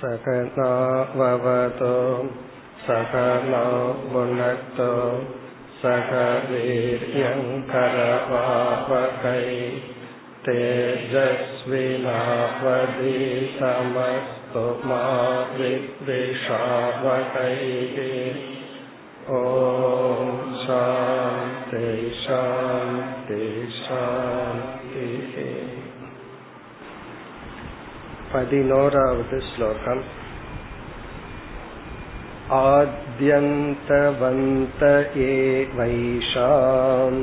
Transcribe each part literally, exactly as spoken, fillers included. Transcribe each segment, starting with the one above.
சகநா வவது சகநௌ புனக்து சக வீர்யம் கரவாவகை தேஜஸ்வினாவதீதமஸ்து மா வித்விஷாவகை. ஓம் சாந்தி சாந்தி சாந்தி. பதினோராவது ஸ்லோகம். ஆத்யந்தவந்த ஏவைஷாம்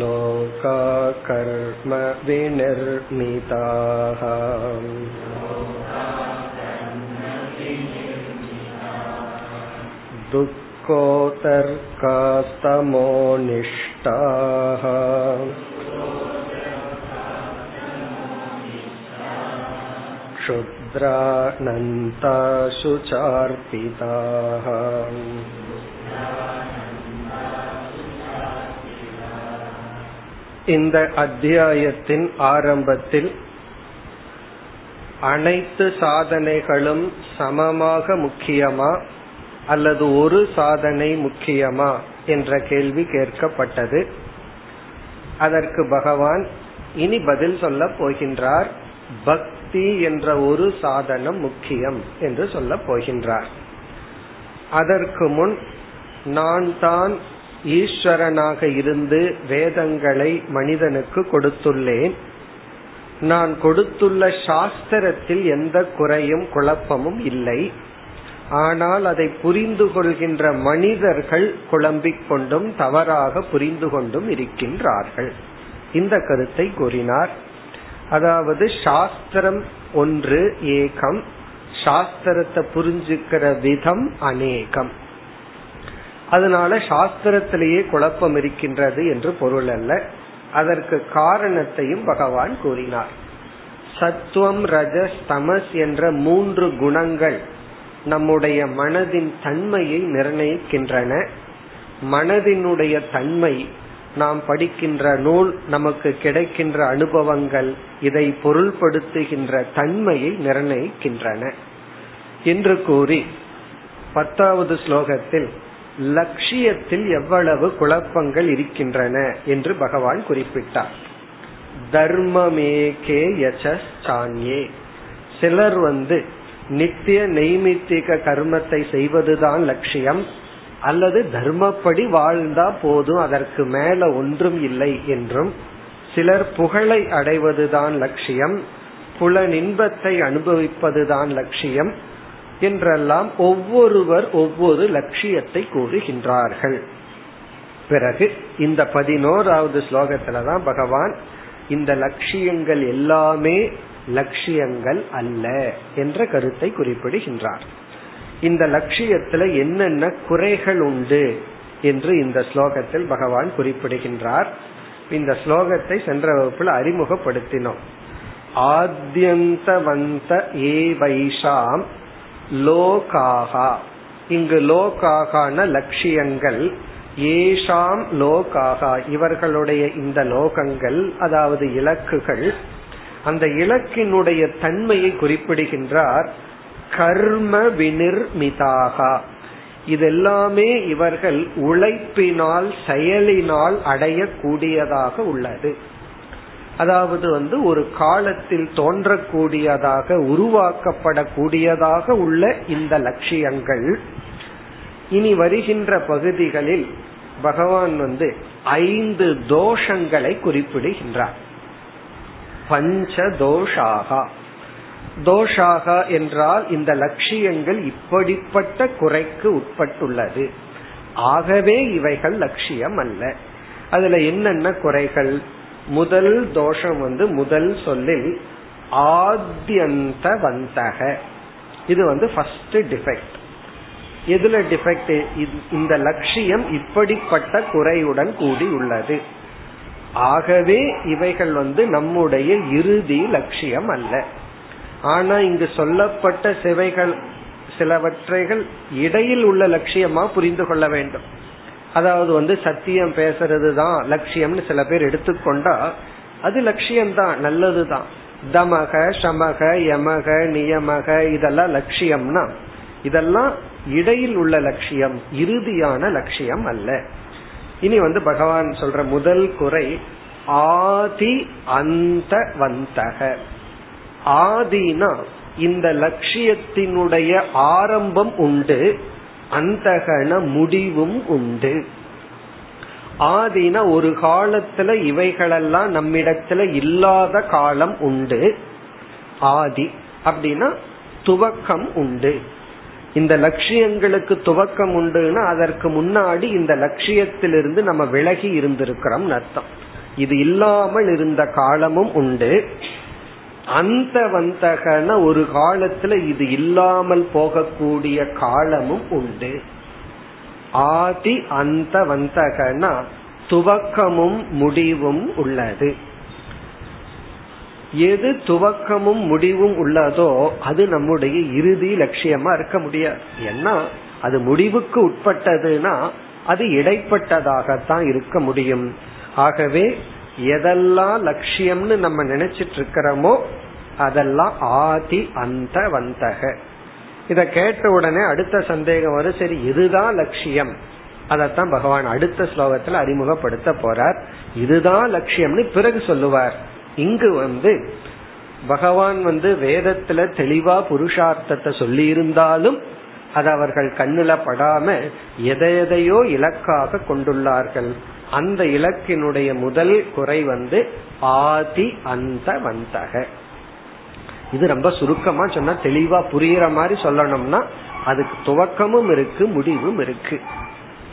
லோகா கர்ம விநிர்மிதாஹ. துக்கோதர்காஸ்தமோனிஷ்டாஹ க்ஷுத்ரானந்தா சுசார்பிதாஹ. இந்த அத்தியாயத்தின் ஆரம்பத்தில் அனைத்து சாதனைகளும் சமமாக முக்கியமா அல்லது ஒரு சாதனை முக்கியமா என்ற கேள்வி கேட்கப்பட்டது. அதற்கு பகவான் இனி பதில் சொல்ல போகின்றார். பக்தி என்ற ஒரு சாதனம் முக்கியம் என்று சொல்ல போகின்றார். அதற்கு முன் நான் தான் ஈஸ்வரனாக இருந்து வேதங்களை மனிதனுக்கு கொடுத்துள்ளேன், நான் கொடுத்துள்ள சாஸ்திரத்தில் எந்த குறையும் குழப்பமும் இல்லை, ஆனால் அதை புரிந்து கொள்கின்ற மனிதர்கள் குழம்பிக் கொண்டும் தவறாக புரிந்து கொண்டும் இருக்கின்றார்கள். இந்த கருத்தை கூறினார். அதாவது சாஸ்திரம் ஒன்று ஏகம், சாஸ்திரத்தை புரிஞ்சுக்கிற விதம் அநேகம், அதனால சாஸ்திரத்திலேயே குழப்பம் இருக்கின்றது என்று பொருள் அல்ல. அதற்கு காரணத்தையும் பகவான் கூறினார். சத்துவம் ரஜஸ் தமஸ் என்ற மூன்று குணங்கள் நம்முடைய மனதின் தன்மையை நிர்ணயிக்கின்றன. மனதினுடைய தன்மை நாம் படிக்கின்ற நூல், நமக்கு கிடைக்கின்ற அனுபவங்கள், இதை பொருள்படுத்துகின்ற தன்மையை நிர்ணயிக்கின்றன என்று கூறி பத்தாவது ஸ்லோகத்தில் லட்சியத்தில் எவ்வளவு குழப்பங்கள் இருக்கின்றன என்று பகவான் குறிப்பிட்டார். தர்மமேகே யசஸ்சான்யே, சிலர் வந்து நித்திய நெய்மித்திக கர்மத்தை செய்வதுதான் லட்சியம் அல்லது தர்மப்படி வாழ்ந்தா போதும், அதற்கு மேல ஒன்றும் இல்லை என்றும், சிலர் புகழை அடைவதுதான் லட்சியம், புலனின்பத்தை அனுபவிப்பதுதான் லட்சியம் என்றெல்லாம் ஒவ்வொருவர் ஒவ்வொரு லட்சியத்தை கூறுகின்றார்கள். பிறகு இந்த பதினோராவது ஸ்லோகத்துலதான் பகவான் இந்த லட்சியங்கள் எல்லாமே லட்சியங்கள் அல்ல என்ற கருத்தை குறிப்பிடுகின்றார். இந்த லட்சியத்துல என்னென்ன குறைகள் உண்டு என்று இந்த ஸ்லோகத்தில் பகவான் குறிப்பிடுகின்றார். இந்த ஸ்லோகத்தை சென்ற வகுப்பில் அறிமுகப்படுத்தினோம். ஆத்யந்தவந்த ஏவைஷாம் லோகாஹா, இங்கு லோகாகான லட்சியங்கள், ஏஷாம் லோகாஹா இவர்களுடைய இந்த லோகங்கள் அதாவது இலக்குகள், அந்த இலக்கினுடைய தன்மையை குறிப்பிடுகின்றார். கர்ம விநிர்மிதாகா, இதெல்லாமே இவர்கள் உழைப்பினால் செயலினால் அடையக்கூடியதாக உள்ளது. அதாவது வந்து ஒரு காலத்தில் தோன்றக்கூடியதாக உருவாக்கப்படக்கூடியதாக உள்ள இந்த லட்சியங்கள். இனி வருகின்ற பகுதிகளில் பகவான் வந்து ஐந்து தோஷங்களை குறிப்பிடுகின்றார். பஞ்ச தோஷாகா, தோஷாகா என்றால் இந்த லட்சியங்கள் இப்படிப்பட்ட குறைக்கு உட்பட்டுள்ளது, ஆகவே இவைகள் லட்சியம் அல்ல. அதுல என்னென்ன குறைகள்? முதல் தோஷம் வந்து முதல் சொல்லில் ஆத்யந்த வந்தக, இது வந்து ஃபர்ஸ்ட் டிஃபெக்ட். எதுல டிஃபெக்ட்? இந்த லட்சியம் இப்படிப்பட்ட குறையுடன் கூடி உள்ளது, ஆகவே இவைகள் வந்து நம்முடைய இறுதி லட்சியம் அல்ல. ஆனா இங்கு சொல்லப்பட்ட சிவைகள் சிலவற்றைகள் இடையில் உள்ள லட்சியமா புரிந்து கொள்ள வேண்டும். அதாவது வந்து சத்தியம் பேசுறது தான் லட்சியம்னு சில பேர் எடுத்துக்கொண்டா அது லட்சியம்தான், நல்லதுதான். தமக சமக யமக நியமக இதெல்லாம் லட்சியம்னா இதெல்லாம் இடையில் உள்ள லட்சியம், இறுதியான லட்சியம் அல்ல. இனி வந்து பகவான் சொல்ற முதல் குறை ஆதி அந்த வந்தக. ஆதினா இந்த லட்சியத்தினுடைய ஆரம்பம் உண்டு, அந்தகன முடிவும் உண்டு. ஆதினா ஒரு காலத்துல இவைகளெல்லாம் நம்மிடத்துல இல்லாத காலம் உண்டு. ஆதி அப்படின்னா துவக்கம் உண்டு. இந்த லட்சியங்களுக்கு துவக்கம் உண்டுன்னா அதற்கு முன்னாடி இந்த லட்சியத்திலிருந்து நம்ம விலகி இருந்திருக்கிறோம் அர்த்தம். இது இல்லாமல் இருந்த காலமும் உண்டு. அந்த வந்தகன ஒரு காலத்துல இது இல்லாமல் போகக்கூடிய காலமும் உண்டு. ஆதி அந்த வந்தகனா துவக்கமும் முடிவும் உள்ளது. எது துவக்கமும் முடிவும் உள்ளதோ அது நம்முடைய இறுதி லட்சியமா இருக்க முடியாது. ஏன்னா அது முடிவுக்கு உட்பட்டதுன்னா அது இடைப்பட்டதாகத்தான் இருக்க முடியும். ஆகவே எதெல்லாம் லட்சியம்னு நம்ம நினைச்சிட்டு இருக்கிறோமோ அதெல்லாம் ஆதி அந்த வந்தக. இத கேட்ட உடனே அடுத்த சந்தேகம் வரும், சரி இதுதான் லட்சியம். அதத்தான் பகவான் அடுத்த ஸ்லோகத்துல அறிமுகப்படுத்த போறார். இதுதான் லட்சியம்னு பிறகு சொல்லுவார். இங்கு வந்து பகவான் வந்து வேதத்துல தெளிவா புருஷார்த்தத்தை சொல்லி இருந்தாலும் அது அவர்கள் கண்ணுல படாம எதையோ இலக்காக கொண்டுள்ளார்கள். அந்த இலக்கினுடைய முதல் குறை வந்து ஆதி அந்த வந்தக. இது ரொம்ப சுருக்கமா சொன்னா தெளிவா புரியுற மாதிரி சொல்லணும்னா அதுக்கு துவக்கமும் இருக்கு, முடிவும் இருக்கு.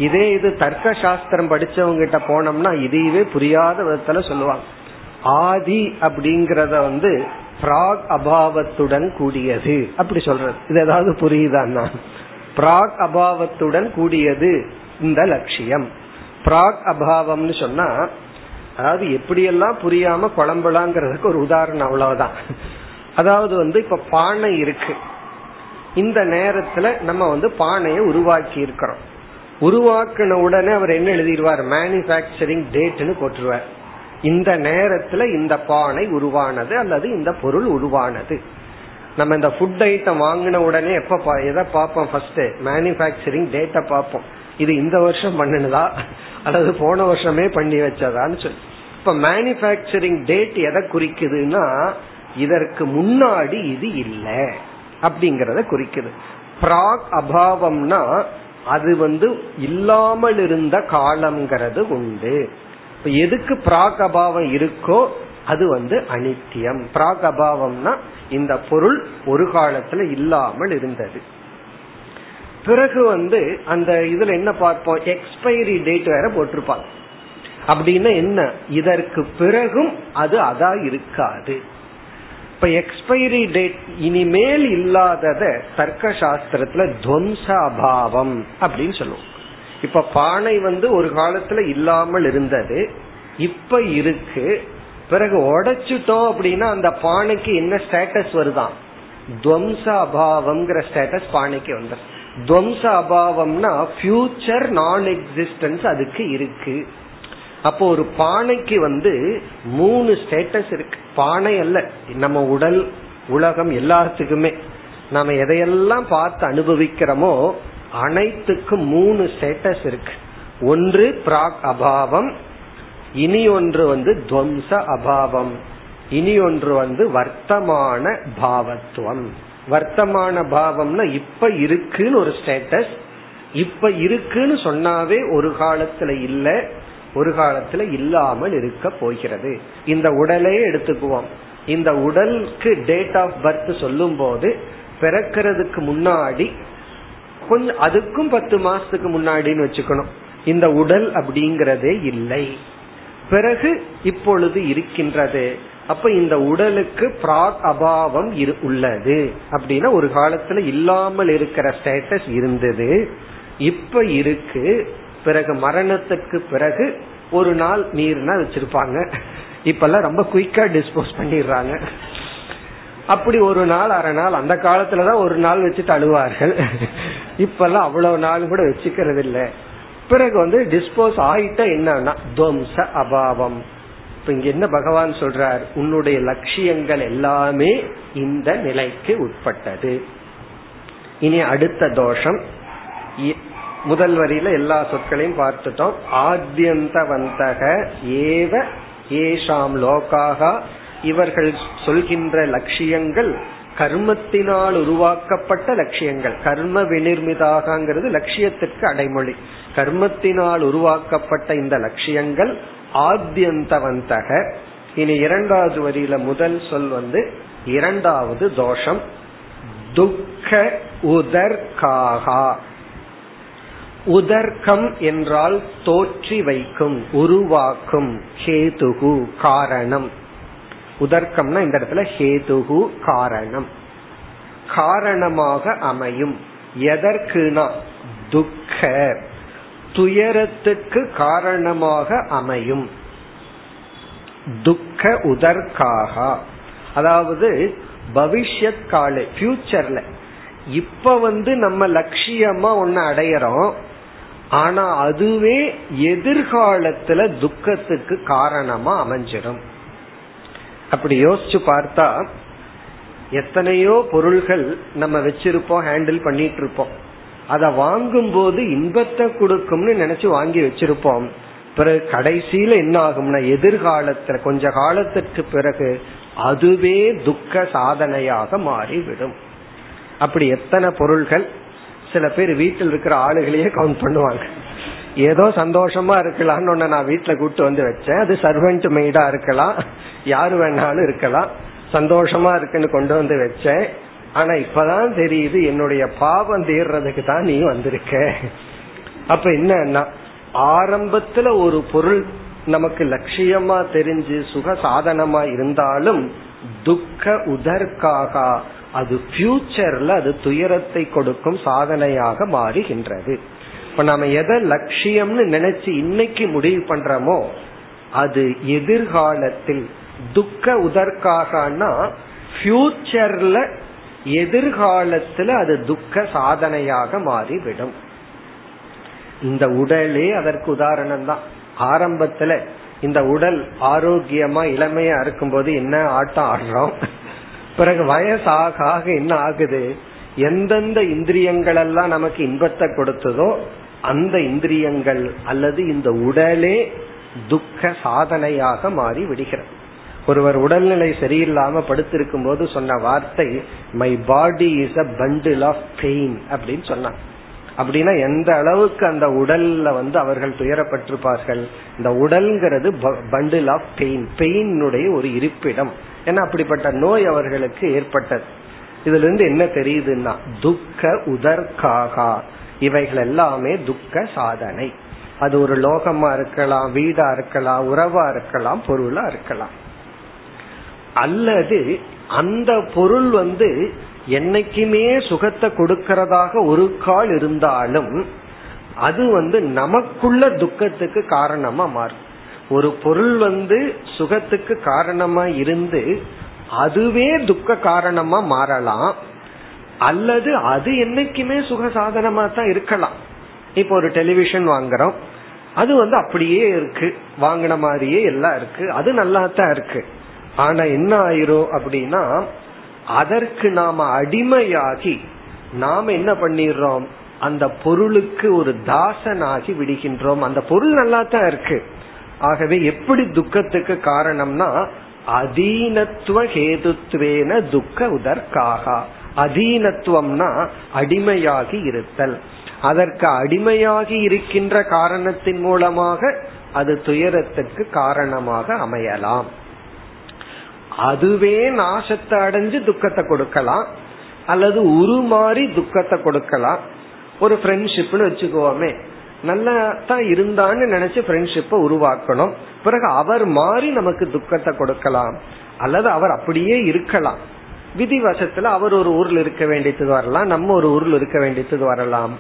இதே இது தர்க்க சாஸ்திரம் படிச்சவங்க கிட்ட போனோம்னா இதையே புரியாத விதத்துல சொல்லுவாங்க. ஆதி அப்படிங்கறத வந்து பிராக் அபாவத்துடன் கூடியது அப்படி சொல்றது. இது ஏதாவது புரியுதான்னா பிராக் அபாவத்துடன் கூடியது இந்த லட்சியம். பிராக் அபாவம்னு சொன்னா அதாவது எப்படியெல்லாம் புரியாம குழம்புலாங்கிறதுக்கு ஒரு உதாரணம் அவ்வளவுதான். அதாவது வந்து இப்ப பானை இருக்கு, இந்த நேரத்துல நம்ம வந்து பானையை உருவாக்கி இருக்கிறோம். உருவாக்கின உடனே அவர் என்ன எழுதிடுவார், மேனுஃபேக்சரிங் டேட்னு போட்டுருவார். இந்த நேரத்துல இந்த பானை உருவானது அல்லது இந்த பொருள் உருவானது. நம்ம இந்த ஃபுட் ஐட்டம் வாங்கின உடனே எப்ப எதை பார்ப்போம், ஃபர்ஸ்ட் மேனுஃபேக்சரிங் டேட்டை பார்ப்போம். இது இந்த வருஷம் பண்ணுனதா அல்லது போன வருஷமே பண்ணி வச்சதான்னு சொல்லி. இப்ப மேனுஃபேக்சரிங் டேட் எதை குறிக்குதுன்னா இதற்கு முன்னாடி இது இல்ல அப்படிங்கறத குறிக்குது. பிராக் அபாவம்னா அது வந்து இல்லாமல் இருந்த காலம்ங்கிறது உண்டு. இப்ப எதுக்கு பிராக் அபாவம் இருக்கோ அது வந்து அனித்தியம். பிராக் அபாவம்னா இந்த பொருள் ஒரு காலத்துல இல்லாமல் இருந்தது. பிறகு வந்து அந்த இதுல என்ன பார்ப்போம், எக்ஸ்பைரி டேட் வேற போட்டிருப்பாங்க. அப்படின்னா என்ன, இதற்கு பிறகும் அது அதா இருக்காது. இப்ப எக்ஸ்பைரி டேட் இனிமேல் இல்லாதத தர்க்க சாஸ்திரத்துல துவம்சாபாவம் அப்படின்னு சொல்லுவோம். இப்ப பானை வந்து ஒரு காலத்துல இல்லாமல் இருந்தது, இப்ப இருக்கு. பிறகு உடைச்சுட்டோம் அப்படின்னா அந்த பானைக்கு என்ன ஸ்டேட்டஸ் வருதான், துவம்சாபாவம்ங்கிற ஸ்டேட்டஸ் பானைக்கு வந்து. துவம்சாபாவம்னா ஃபியூச்சர் நான் எக்ஸிஸ்டன்ஸ் அதுக்கு இருக்கு. அப்போ ஒரு பானைக்கு வந்து மூணு ஸ்டேட்டஸ் இருக்கு. பானை அல்ல, நம்ம உடல் உலகம் எல்லாத்துக்குமே நம்ம எதையெல்லாம் பார்த்து அனுபவிக்கிறோமோ அனைத்துக்கும் மூணு ஸ்டேட்டஸ் இருக்கு. ஒன்று பிராக் அபாவம், இனி ஒன்று வந்து துவம்ச அபாவம், இனி ஒன்று வந்து வர்த்தமான பாவத்துவம். வர்த்தமான பாவம்னா இப்ப இருக்குன்னு ஒரு ஸ்டேட்டஸ். இப்ப இருக்குன்னு சொன்னாவே ஒரு காலத்துல இல்ல, ஒரு காலத்துல இல்லாமல் இருக்க போகிறது. இந்த உடலையே எடுத்துக்குவோம். இந்த உடலுக்கு டேட் ஆஃப் பர்த் சொல்லும் போது பிறக்கிறதுக்கு முன்னாடி கொஞ்சம் அதுக்கும் பத்து மாசத்துக்கு முன்னாடின்னு வச்சுக்கணும். இந்த உடல் அப்படிங்கறதே இல்லை, பிறகு இப்பொழுது இருக்கின்றது. அப்ப இந்த உடலுக்கு பிராக் அபாவம் உள்ளது. அப்படின்னா ஒரு காலத்துல இல்லாமல் இருக்கிற ஸ்டேட்டஸ் இருந்தது, இப்ப இருக்கு. பிறகு மரணத்துக்கு பிறகு ஒரு நாள் நீர்னா வச்சிருப்பாங்க, இப்பெல்லாம் ரொம்ப குயிக்கா டிஸ்போஸ் பண்ணிடுறாங்க. அப்படி ஒரு நாள் அரை நாள், அந்த காலத்துலதான் ஒரு நாள் வச்சுட்டு அழுவார்கள். இப்பெல்லாம் அவ்வளவு நாள் கூட வச்சுக்கிறது இல்லை. பிறகு வந்து டிஸ்போஸ் ஆயிட்டா என்னன்னா துவம்ச அபாவம். இப்ப இங்க என்ன பகவான் சொல்றார், உன்னுடைய லட்சியங்கள் எல்லாமே இந்த நிலைக்கு உட்பட்டது. இனி அடுத்த தோஷம், முதல் வரியில எல்லா சொற்களையும் பார்த்துட்டோம். ஆத்யந்தவந்தக ஏவ ஏஷாம் லோகாகா, இவர்கள் சொல்கின்ற லட்சியங்கள் கர்மத்தினால் உருவாக்கப்பட்ட லட்சியங்கள். கர்ம விநிர்மிதாகங்கிறது லட்சியத்திற்கு அடைமொழி. கர்மத்தினால் உருவாக்கப்பட்ட இந்த லட்சியங்கள் ஆத்யந்தவந்தக. இனி இரண்டாவது வரியில முதல் சொல் வந்து இரண்டாவது தோஷம், துக்க உதர்காகா. உதர்க்கம் என்றால் தோற்றி வைக்கும், உருவாக்கும். ஹேதுகு காரணம். உதர்க்கம்னா இந்த இடத்துல ஹேதுகு காரணம், காரணமாக அமையும். எதற்குனா துக்க துயரத்துக்கு காரணமாக அமையும். துக்க உதர்காகா அதாவது பவிஷ்யத் காலே, ஃபியூச்சர்ல. இப்ப வந்து நம்ம லட்சியமா ஒன்னு அடையறோம், ஆனா அதுவே எதிர்காலத்துல துக்கத்துக்கு காரணமா அமைஞ்சிடும். அப்படி யோசிச்சு பார்த்தா எத்தனையோ பொருள்கள் நம்ம வச்சிருப்போம், ஹேண்டில் பண்ணிட்டு இருப்போம். அத வாங்கும் போது இன்பத்தை கொடுக்கும்னு நினைச்சு வாங்கி வச்சிருப்போம். பிறகு கடைசியில என்ன ஆகும்னா எதிர்காலத்துல கொஞ்ச காலத்திற்கு பிறகு அதுவே துக்க சாதனையாக மாறிவிடும். அப்படி எத்தனை பொருள்கள், சில பேர் வீட்டில் இருக்கிற ஆளுகளையே கவுண்ட் பண்ணுவாங்க. ஏதோ சந்தோஷமா இருக்கலாம்னு ஒன்னு நான் வீட்டுல கூட்டு வந்து வச்சேன், அது சர்வெண்ட் மெய்டா இருக்கலாம், யாரு வேணாலும் இருக்கலாம். சந்தோஷமா இருக்குன்னு கொண்டு வந்து வச்சேன், ஆனா இப்பதான் தெரியுது என்னுடைய பாவம் தீர்றதுக்கு தான் நீ வந்திருக்க. அப்ப என்னன்னா ஆரம்பத்துல ஒரு பொருள் நமக்கு லட்சியமா தெரிஞ்சு சுக சாதனமா இருந்தாலும் துக்க உதற்காக அது ஃபியூச்சர்ல அது துயரத்தை கொடுக்கும் சாதனையாக மாறுகின்றது. இப்ப நாம எதை லட்சியம்னு நினைச்சு இன்னைக்கு முடிவு பண்றோமோ அது எதிர்காலத்தில் துக்க உதற்காகனா ஃபியூச்சர்ல எதிர்காலத்துல அது துக்க சாதனையாக மாறிவிடும். இந்த உடலே அதற்கு உதாரணம் தான். ஆரம்பத்துல இந்த உடல் ஆரோக்கியமா இளமையா இருக்கும்போது என்ன ஆட்டம் ஆடுறோம், பிறகு வயசாக ஆக என்ன ஆகுது, எந்தெந்த இந்திரியங்கள் எல்லாம் நமக்கு இன்பத்தை கொடுத்ததோ அந்த இந்திரியங்கள் அல்லது இந்த உடலே துக்க சாதனையாக மாறி விடுகிறது. ஒருவர் உடல்நிலை சரியில்லாம படுத்திருக்கும் போது சொன்ன வார்த்தை, my body is a bundle of pain அப்படின்னு சொன்னார். அப்படின்னா எந்த அளவுக்கு அந்த உடல்ல வந்து அவர்கள் துயரப்பட்டிருப்பார்கள். இந்த உடல்ங்கிறது பண்டில் ஆஃப் பெயின், பெயினுடைய ஒரு இருப்பிடம். ஏன்னா அப்படிப்பட்ட நோய் அவர்களுக்கு ஏற்பட்டது. இதுல இருந்து என்ன தெரியுதுன்னா துக்க உதற்காகா, இவைகள் எல்லாமே துக்க சாதனை. அது ஒரு லோகமா இருக்கலாம், வீடா இருக்கலாம், உறவா இருக்கலாம், பொருளா இருக்கலாம். அல்லது அந்த பொருள் வந்து என்னைக்குமே சுகத்தை கொடுக்கறதாக ஒரு கால் இருந்தாலும் அது வந்து நமக்குள்ள துக்கத்துக்கு காரணமா மாறும். ஒரு பொருள் வந்து சுகத்துக்கு காரணமா இருந்து அதுவே துக்க காரணமா மாறலாம். அல்லது அது என்னைக்குமே சுக சாதனமா தான் இருக்கலாம். இப்போ ஒரு டெலிவிஷன் வாங்குறோம், அது வந்து அப்படியே இருக்கு, வாங்கின மாதிரியே எல்லாம் இருக்கு, அது நல்லா தான் இருக்கு. ஆனா என்ன ஆயிரும் அப்படின்னா அதற்கு நாம அடிமையாகி நாம என்ன பண்ணிடுறோம், அந்த பொருளுக்கு ஒரு தாசனாகி விடுகின்றோம். அந்த பொருள் நல்லா தான் இருக்கு. ஆகவே எப்படி துக்கத்துக்கு காரணம்னா அதீனத்துவ ஹேதுத்வேன துக்க உதற்காக. அதீனத்துவம்னா அடிமையாகி இருத்தல். அதற்கு அடிமையாகி இருக்கின்ற காரணத்தின் மூலமாக அது துயரத்துக்கு காரணமாக அமையலாம். அதுவே நாசத்தை அடைஞ்சு துக்கத்தை கொடுக்கலாம், அல்லது உருமாறி துக்கத்தை கொடுக்கலாம். ஒரு ஃப்ரெண்ட்ஷிப்னு வச்சுக்கோமே, நல்லா தான் இருந்தான்னு நினைச்சு ஃப்ரெண்ட்ஷிப்பை உருவாக்கணும், பிறகு அவர் மாறி நமக்கு துக்கத்தை கொடுக்கலாம். அல்லது அவர் அப்படியே இருக்கலாம், விதிவசத்துல அவர் ஒரு ஊர்ல இருக்க வேண்டியது வரலாம், நம்ம ஒரு ஊர்ல இருக்க வேண்டியது வரலாம்.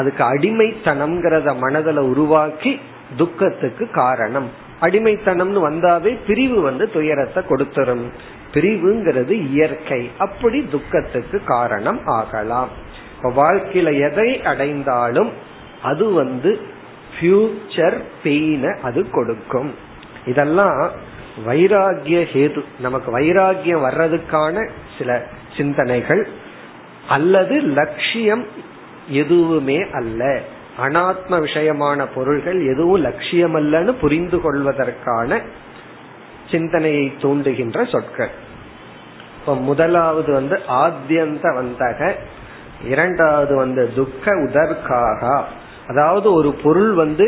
அதுக்கு அடிமைத்தனம்ங்கிறத மனதில் உருவாக்கி துக்கத்துக்கு காரணம். அடிமைத்தனம்னு வந்தாவே பிரிவு வந்து துயரத்தை கொடுத்துரும். பிரிவுங்கிறது இயற்கை, அப்படி துக்கத்துக்கு காரணம் ஆகலாம். வாழ்க்கையில எதை அடைந்தாலும் அது வந்து ஃபியூச்சர் பெயினை அது கொடுக்கும். இதெல்லாம் வைராகிய ஹேது, நமக்கு வைராகியம் வர்றதுக்கான சில சிந்தனைகள் அல்லது லட்சியம் எதுவுமே அல்ல, அனாத்ம விஷயமான பொருள்கள் எதுவும் லட்சியம் அல்லன்னு புரிந்து கொள்வதற்கான சிந்தனையை தூண்டுகின்ற சொற்கள். இப்ப முதலாவது வந்து ஆத்யந்த வந்தக, இரண்டாவது வந்து துக்க உதற்காக. அதாவது ஒரு பொருள் வந்து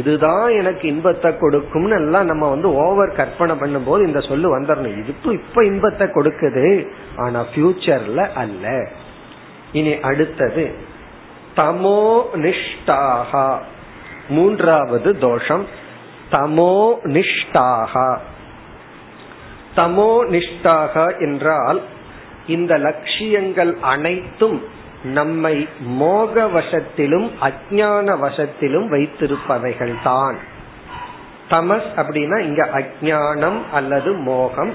இதுதான் எனக்கு இன்பத்தை கொடுக்கும்னு எல்லாம் நம்ம வந்து ஓவர் கற்பனை பண்ணும் போது இந்த சொல்லு வந்துடணும். இதுக்கு இப்ப இன்பத்தை கொடுக்குது, ஆனா ஃபியூச்சர்ல அல்ல. இனி அடுத்தது தமோ நிஷ்டாக, மூன்றாவது தோஷம் தமோ நிஷ்டாக. தமோ நிஷ்டாக என்றால் இந்த லட்சியங்கள் அனைத்தும் நம்மை மோக வசத்திலும் அஜ்ஞான வசத்திலும் வைத்திருப்பவைகள் தான். தமஸ் அப்படின்னா இங்க அஜ்ஞானம் அல்லது மோகம்,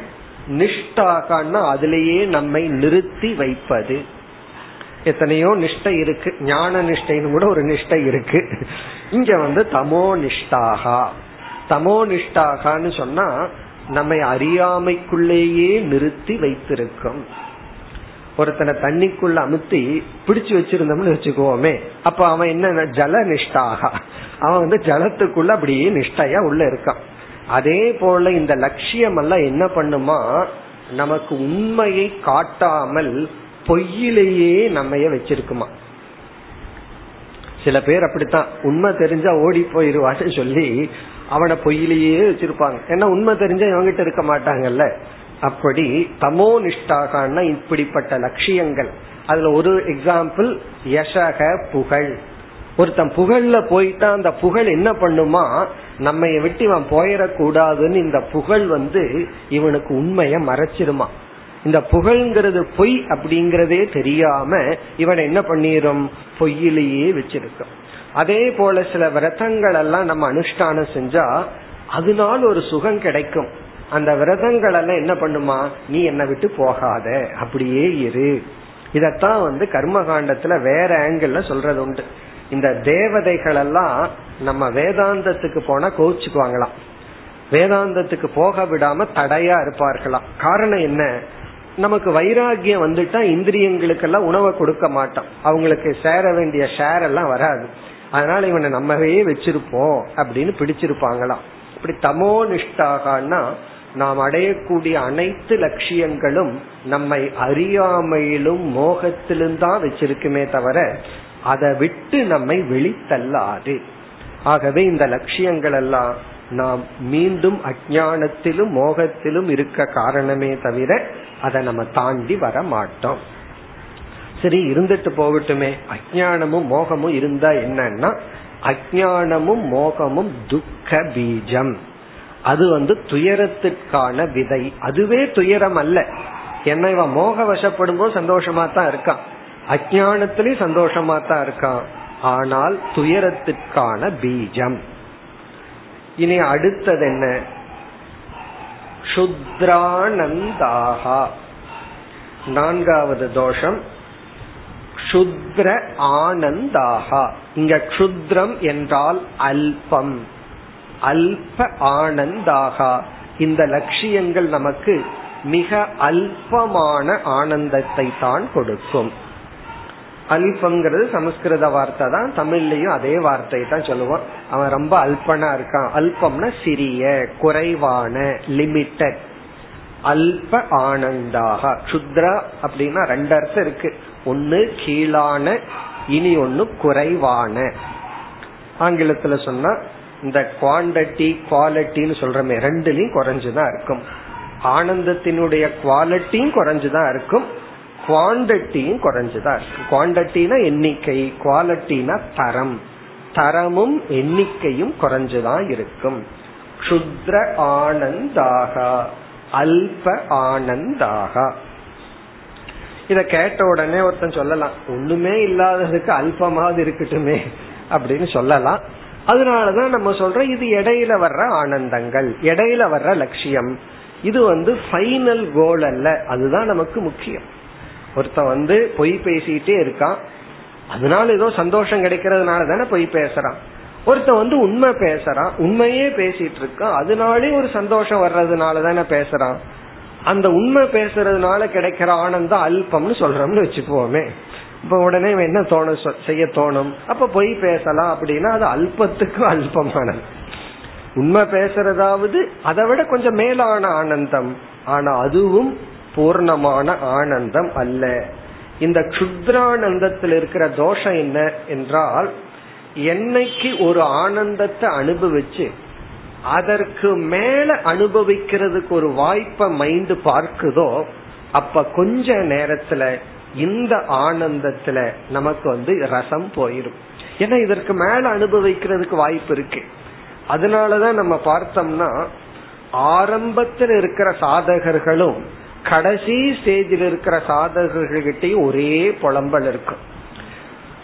நிஷ்டாகன்னா அதிலேயே நம்மை நிறுத்தி வைப்பது. எத்தனையோ நிஷ்டை இருக்கு, ஞான நிஷ்டைன்னு கூட ஒரு நிஷ்டை இருக்கு. இங்க வந்து தமோ நிஷ்டாகா, தமோ நிஷ்டாகான்னு சொன்னா நம்மை அறியாமைக்குள்ளேயே நிறுத்தி வைத்திருக்கும். ஒருத்தனை தண்ணிக்குள்ள அமுத்தி பிடிச்சு வச்சிருந்தோம்னு வச்சுக்கோமே, அப்ப அவன் என்ன ஜல நிஷ்டாகா, அவன் வந்து ஜலத்துக்குள்ள அப்படியே நிஷ்டையா உள்ள இருக்கான். அதே போல இந்த லட்சியம் எல்லாம் என்ன பண்ணுமா, நமக்கு உண்மையை காட்டாமல் பொய்யிலேயே நம்மைய வச்சிருக்குமா. சில பேர் அப்படித்தான், உண்மை தெரிஞ்சா ஓடி போயிருவான்னு சொல்லி அவனை பொய்யிலேயே வச்சிருப்பாங்க. ஏன்னா உண்மை தெரிஞ்சா இவங்கிட்ட இருக்க மாட்டாங்கல்ல. அப்படி தமோ நிஷ்டாகனா இப்படிப்பட்ட லட்சியங்கள். அதுல ஒரு எக்ஸாம்பிள் யசக, புகழ். ஒருத்தன் புகழ்ல போயிட்டா அந்த புகழ் என்ன பண்ணுமா, நம்ம விட்டு இவன் போயிடக்கூடாதுன்னு இந்த புகழ் வந்து இவனுக்கு உண்மைய மறைச்சிருமா. இந்த புகழ்ங்கிறது பொய் அப்படிங்கறதே தெரியாம இவன் என்ன பண்ணிரும், பொய்யிலேயே வச்சிருக்கும். அதே போல சில விரதங்கள் எல்லாம் நம்ம அனுஷ்டானம் செஞ்சா அதனால ஒரு சுகம் கிடைக்கும். அந்த விரதங்கள் எல்லாம் என்ன பண்ணுமா, நீ என்னை விட்டு போகாத அப்படியே இரு. இதத்தான் வந்து கர்மகாண்டத்துல வேற ஆங்கிள் சொல்றது உண்டு. இந்த தேவதைகள் எல்லாம் நம்ம வேதாந்தத்துக்கு போனா கோச்சுக்குவாங்களாம், வேதாந்தத்துக்கு போக விடாம தடையா இருப்பார்களாம். காரணம் என்ன, நமக்கு வைராகியம் வந்துட்டா இந்திரியங்களுக்கெல்லாம் உணவை கொடுக்க மாட்டோம், அவங்களுக்கு சேர வேண்டிய ஷேர் எல்லாம் வராது, அதனால இவனை நம்மவே வச்சிருப்போம் அப்படின்னு பிடிச்சிருப்பாங்களாம். இப்படி தமோ நிஷ்டாகனா நாம் அடையக்கூடிய அனைத்து லட்சியங்களும் நம்மை அறியாமையிலும் மோகத்திலும் தான் வச்சிருக்குமே தவிர அதை விட்டு நம்மை வெளித்தள்ளாது. ஆகவே இந்த லட்சியங்கள் எல்லாம் நாம் மீண்டும் அஞ்ஞானத்திலும் மோகத்திலும் இருக்க காரணமே தவிர அதை நம்ம தாண்டி வர மாட்டோம். சரி, இருந்துட்டு போகட்டுமே, அஞ்ஞானமும் மோகமும் இருந்தா என்னன்னா, அஞ்ஞானமும் மோகமும் துக்க பீஜம், அது வந்து துயரத்திற்கான விதை. அதுவே துயரம் அல்ல, ஏன்னா இவன் மோக வசப்படும் போது சந்தோஷமா தான் இருக்கான், அஞ்ஞானத்திலயும் சந்தோஷமா தான் இருக்கான், ஆனால் துயரத்திற்கான பீஜம். இனி அடுத்தது என்ன, சுத்ரானந்தாகா, நான்காவது தோஷம் சுத்ர ஆனந்தாகா. இங்க சுத்ரம் என்றால் அல்பம், அல்ப ஆனந்தாகா. இந்த லட்சியங்கள் நமக்கு மிக அல்பமான ஆனந்தத்தை தான் கொடுக்கும். அல்பங்கிறது சமஸ்கிருத வார்த்தை தான், தமிழ்லயும் அதே வார்த்தையை தான் சொல்லுவான். அவன் ரொம்ப அல்பனா இருக்கான், அல்பம்னா சிறிய, குறைவான, லிமிட்டட். அல்ப ஆனந்தாக சுத்ரா அப்படின்னா ரெண்டு அர்த்தம் இருக்கு, ஒன்னு கீழான, இனி ஒன்னு குறைவான. ஆங்கிலத்துல சொன்னா இந்த குவான்டிட்டி குவாலிட்டின்னு சொல்றமே, ரெண்டுலயும் குறைஞ்சுதான் இருக்கும். ஆனந்தத்தினுடைய குவாலிட்டியும் குறைஞ்சுதான் இருக்கும், குவாண்டிட்டியும் குறைஞ்சுதான் இருக்கும். குவாண்டிட்டினா எண்ணிக்கை, குவாலிட்டினா தரம், தரமும் எண்ணிக்கையும் குறைஞ்சுதான் இருக்கும். சுத்ர ஆனந்தாக, அல்ப ஆனந்தாக. இத கேட்ட உடனே ஒருத்தன் சொல்லலாம், ஒண்ணுமே இல்லாததுக்கு அல்பமாவது இருக்கட்டுமே அப்படின்னு சொல்லலாம். அதனாலதான் நம்ம சொல்றோம் இது இடையில வர்ற ஆனந்தங்கள், இடையில வர்ற லட்சியம். இது வந்து ஃபைனல் கோல் அல்ல, அதுதான் நமக்கு முக்கியம். ஒருத்தன் வந்து பொய் பேசிட்டே இருக்கான், அதனால ஏதோ சந்தோஷம் கிடைக்கிறதுனால தானே பொய் பேசுறான். ஒருத்த வந்து உண்மை பேசுறான், உண்மையே பேசிட்டு இருக்கான், அதனாலே ஒரு சந்தோஷம் வர்றதுனாலதான பேசுறான். அந்த உண்மை பேசுறதுனால கிடைக்கிற ஆனந்தம் அல்பம்னு சொல்றோம்னு வச்சுப்போமே. இப்ப உடனே என்ன தோண செய்ய தோணும், அப்ப பொய் பேசலாம் அப்படின்னா அது அல்பத்துக்கு அல்பமானது. உண்மை பேசுறதாவது அதை விட கொஞ்சம் மேலான ஆனந்தம், ஆனா அதுவும் பூர்ணமான ஆனந்தம் அல்ல. இந்த க்ஷுத்ரானந்தத்தில் இருக்கிற தோஷம் என்ன என்றால், என்னைக்கு ஒரு ஆனந்தத்தை அனுபவிச்சு அதற்கு மேல அனுபவிக்கிறதுக்கு ஒரு வாய்ப்பை மைண்ட் பார்க்குதோ, அப்ப கொஞ்ச நேரத்துல இந்த ஆனந்தத்துல நமக்கு வந்து ரசம் போயிடும். ஏன்னா இதற்கு மேல அனுபவிக்கிறதுக்கு வாய்ப்பு இருக்கு. அதனாலதான் நம்ம பார்த்தோம்னா ஆரம்பத்தில் இருக்கிற சாதகர்களும் கடைசி ஸ்டேஜில் இருக்கிற சாதகர்கள்கிட்டையும் ஒரே புலம்பல் இருக்கும்.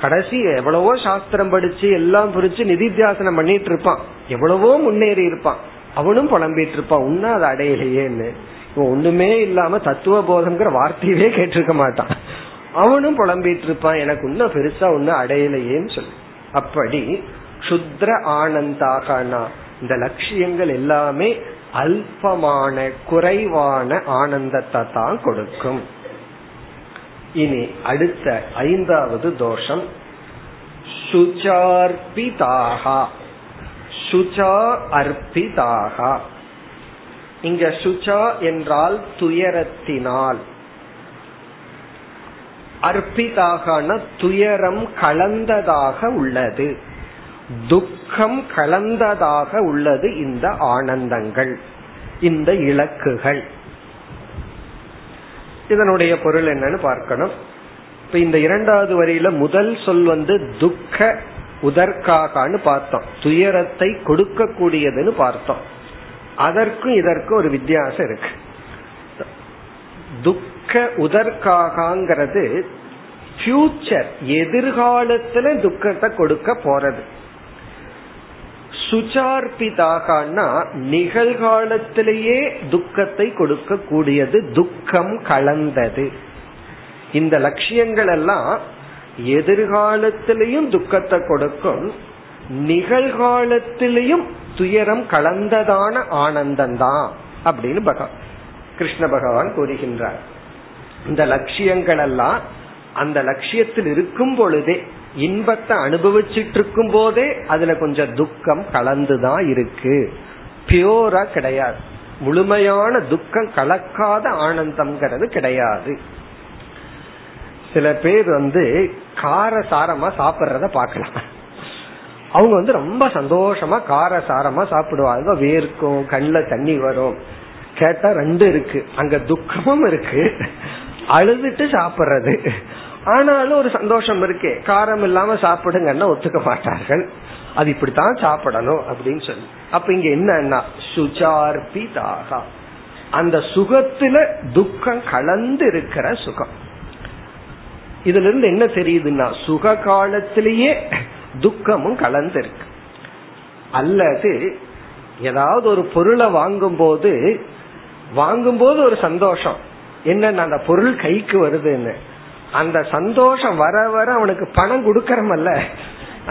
கடைசி எவ்வளவோ சாஸ்திரம் படிச்சு எல்லாம் புரிச்சு நிதித்தியாசனம் பண்ணிட்டு இருப்பான், எவ்வளவோ முன்னேறி இருப்பான், அவனும் புலம்பிட்டு இருப்பான் உன்ன அது அடையலையேன்னு. இவன் ஒண்ணுமே இல்லாம தத்துவ போதம்ங்கிற வார்த்தையவே கேட்டிருக்க மாட்டான், அவனும் புலம்பிட்டு இருப்பான் எனக்கு இன்னும் பெருசா ஒன்னும் அடையலையேன்னு சொல்லி. அப்படி சுத்ர ஆனந்தாகனா இந்த லட்சியங்கள் எல்லாமே அல்பமான குறைவான ஆனந்தத்தை தான் கொடுக்கும். இனி அடுத்த ஐந்தாவது தோஷம் சுச்சார்பிதாகா. சுச்சா அர்பிதாகா, இங்க சுச்சா என்றால் துயரத்தினால், அர்பிதாகனா துயரம் கலந்ததாக உள்ளது, துக்கம் கலந்ததாக உள்ளது இந்த ஆனந்தங்கள், இந்த இலக்குகள். இதனுடைய பொருள் என்னன்னு பார்க்கணும். இப்ப இந்த இரண்டாவது வரியில முதல் சொல் வந்து துக்க உதற்காகனு பார்த்தோம், துயரத்தை கொடுக்க கூடியதுன்னு பார்த்தோம். அதற்கும் இதற்கும் ஒரு வித்தியாசம் இருக்கு. துக்க உதற்காகங்கிறது ஃபியூச்சர், எதிர்காலத்துல துக்கத்தை கொடுக்க போறது. சுச்சார்பிதாகனா நிகழ்காலத்திலேயே துக்கத்தை கொடுக்க கூடியது, துக்கம் கலந்தது. இந்த லட்சியங்கள் எல்லாம் எதிர்காலத்திலையும் துக்கத்தை கொடுக்கும், நிகழ்காலத்திலையும் துயரம் கலந்ததான ஆனந்தம்தான் அப்படின்னு பகவான் கிருஷ்ண பகவான் கூறுகின்றார். இந்த லட்சியங்கள் எல்லாம் அந்த லட்சியத்தில் இருக்கும் பொழுதே, இன்பத்தை அனுபவிச்சுட்டு இருக்கும் போதே அதுல கொஞ்சம் துக்கம் கலந்துதான் இருக்கு, பியூரா கிடையாது, முழுமையான துக்கம் கலக்காத ஆனந்தம்ங்கிறது கிடையாது. சில பேர் வந்து காரசாரமா சாப்பிடுறத பாக்கலாம், அவங்க வந்து ரொம்ப சந்தோஷமா காரசாரமா சாப்பிடுவாங்க, வேர்க்கும், கண்ணுல தண்ணி வரும். கேட்டா ரெண்டு இருக்கு, அங்க துக்கமும் இருக்கு, அழுதுட்டு சாப்பிடுறது, ஆனாலும் ஒரு சந்தோஷம் இருக்கே. காரம் இல்லாம சாப்பிடுங்கன்னா ஒத்துக்க மாட்டார்கள், அது இப்படித்தான் சாப்பிடணும் அப்படின்னு சொல்லி. அப்ப இங்க என்னன்னா சுச்சார்பிதாகா, அந்த சுகத்துல துக்கம் கலந்து இருக்கிற சுகம். இதுல இருந்து என்ன தெரியுதுன்னா சுக காலத்திலேயே துக்கமும் கலந்து இருக்கு. அல்லது ஏதாவது ஒரு பொருளை வாங்கும் போது வாங்கும் போது ஒரு சந்தோஷம் என்னன்னா அந்த பொருள் கைக்கு வருதுன்னு, அந்த சந்தோஷம் வர வர அவனுக்கு பணம் கொடுக்கறமல்ல,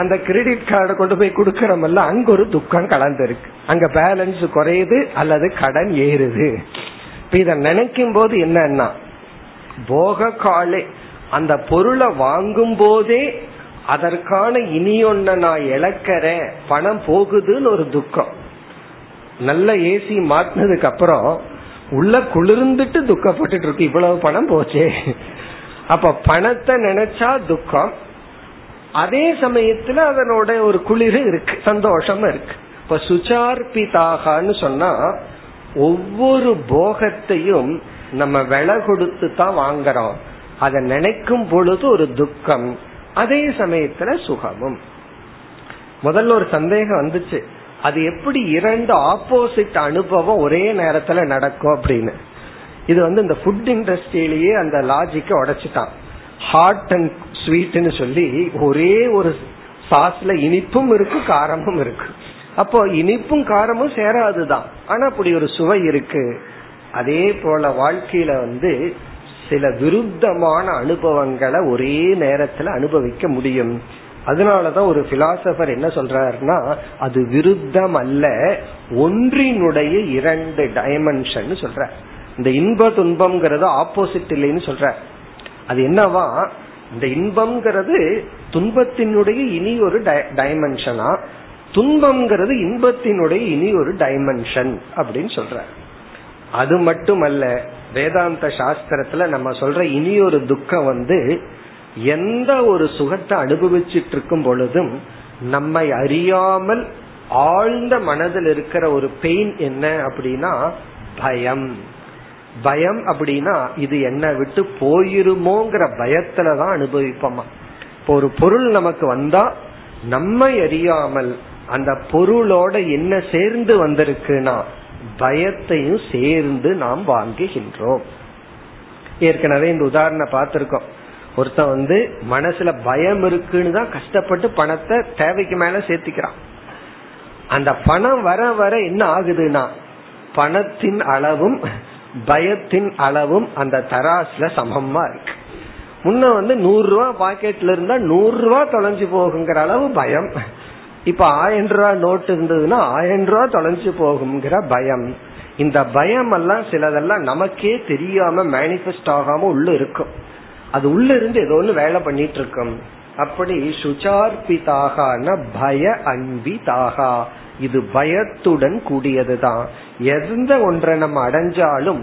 அந்த கிரெடிட் கார்டை கொண்டு போய் கொடுக்கறமல்ல, அங்க ஒரு துக்கம் கலந்துருக்கு, அங்க பேலன்ஸ் குறையுது அல்லது கடன் ஏறுது. இப்ப இத நினைக்கும் போது என்னன்னா போக காலே அந்த பொருளை வாங்கும் போதே அதற்கான இனியொன்ன நான் இழக்கிறேன், பணம் போகுதுன்னு ஒரு துக்கம். நல்ல ஏசி மாட்டினதுக்கு அப்புறம் உள்ள குளிர்ந்துட்டு துக்கப்பட்டு இருக்கு, இவ்வளவு பணம் போச்சே. அப்ப பணத்தை நினைச்சா துக்கம், அதே சமயத்துல அதனோட ஒரு குளிர் இருக்கு, சந்தோஷம் இருக்கு. இப்ப சுச்சார்பிதாகனு சொன்னா ஒவ்வொரு போகத்தையும் நம்ம விலை கொடுத்து தான் வாங்குறோம், அதை நினைக்கும் பொழுது ஒரு துக்கம், அதே சமயத்துல சுகமும். முதல்ல ஒரு சந்தேகம் வந்துச்சு, அது எப்படி இரண்டு ஆப்போசிட் அனுபவம் ஒரே நேரத்துல நடக்கும் அப்படின்னு. இது வந்து இந்த ஃபுட் இண்டஸ்ட்ரியிலேயே அந்த லாஜிக்க உடைச்சிட்டான். ஹாட் அண்ட் ஸ்வீட்னு சொல்லி ஒரே ஒரு சாஸ்ல இனிப்பும் இருக்கு காரமும் இருக்கு, அப்போ இனிப்பும் காரமும் சேராதுதான், ஆனா அப்படி ஒரு சுவை இருக்கு. அதே போல வாழ்க்கையில வந்து சில விருத்தமான அனுபவங்களை ஒரே நேரத்துல அனுபவிக்க முடியும், அதனாலதான் ஒரு பிலாசபர் என்ன சொல்றாருன்னா, அது விருத்தம் அல்ல, ஒன்றினுடைய இரண்டு டைமென்ஷன் சொல்ற. இந்த இன்ப துன்பம்ங்கிறது ஆப்போசிட் இல்லைன்னு சொல்ற. அது என்னவா, இந்த இன்பம்ங்கிறது துன்பத்தினுடைய இனி ஒரு டைமென்ஷனா, துன்பம்ங்கிறது இன்பத்தினுடைய இனி ஒரு டைமென்ஷன் அப்படின்னு சொல்ற. அது மட்டுமல்ல, வேதாந்த சாஸ்திரத்துல நம்ம சொல்ற இனி ஒரு துக்கம் வந்து, எந்த ஒரு சுகத்தை அனுபவிச்சுட்டு இருக்கும் பொழுதும் நம்மை அறியாமல் ஆழ்ந்த மனதில் இருக்கிற ஒரு பெயின் என்ன அப்படின்னா பயம். பயம் அப்படின்னா இது என்ன விட்டு போயிருமோங்கிற பயத்துலதான் அனுபவிப்போமா. இப்போ ஒரு பொருள் நமக்கு வந்தா நம்மை அறியாமல் அந்த பொருளோட என்ன சேர்ந்து வந்திருக்குன்னா பயத்தையும் சேர்ந்து நாம் வாங்குகின்றோம். ஏற்கனவே இந்த உதாரணம் பார்த்திருக்கோம். ஒருத்த வந்து மனசுல பயம் இருக்குன்னு தான் கஷ்டப்பட்டு பணத்தை தேவைக்கு மேல சேர்த்திக்கிறான். அந்த பணம் வர வர என்ன ஆகுதுன்னா, பணத்தின் அளவும் பயத்தின் அளவும் அந்த தராசுல சமமா இருக்கு. முன்ன வந்து நூறு ரூபா பாக்கெட்ல இருந்தா நூறு ரூபா தொலைஞ்சு போகுங்கிற அளவு பயம், இப்ப ஆயிரம் ரூபாய் நோட்டு இருந்ததுன்னா ஆயிரம் ரூபாய் தொலைஞ்சு போகுங்கிற பயம். இந்த பயம் எல்லாம் சிலதெல்லாம் நமக்கே தெரியாம மேனிஃபெஸ்ட் ஆகாம உள்ள இருக்கும். அது உள்ள இருந்து ஏதோ ஒண்ணு வேலை பண்ணிட்டு இருக்கும். அப்படி சுச்சார்பிதாகனா பய அன்பிதாகா, இது பயத்துடன் கூடியதுதான். எந்த ஒன்றை நம்ம அடைஞ்சாலும்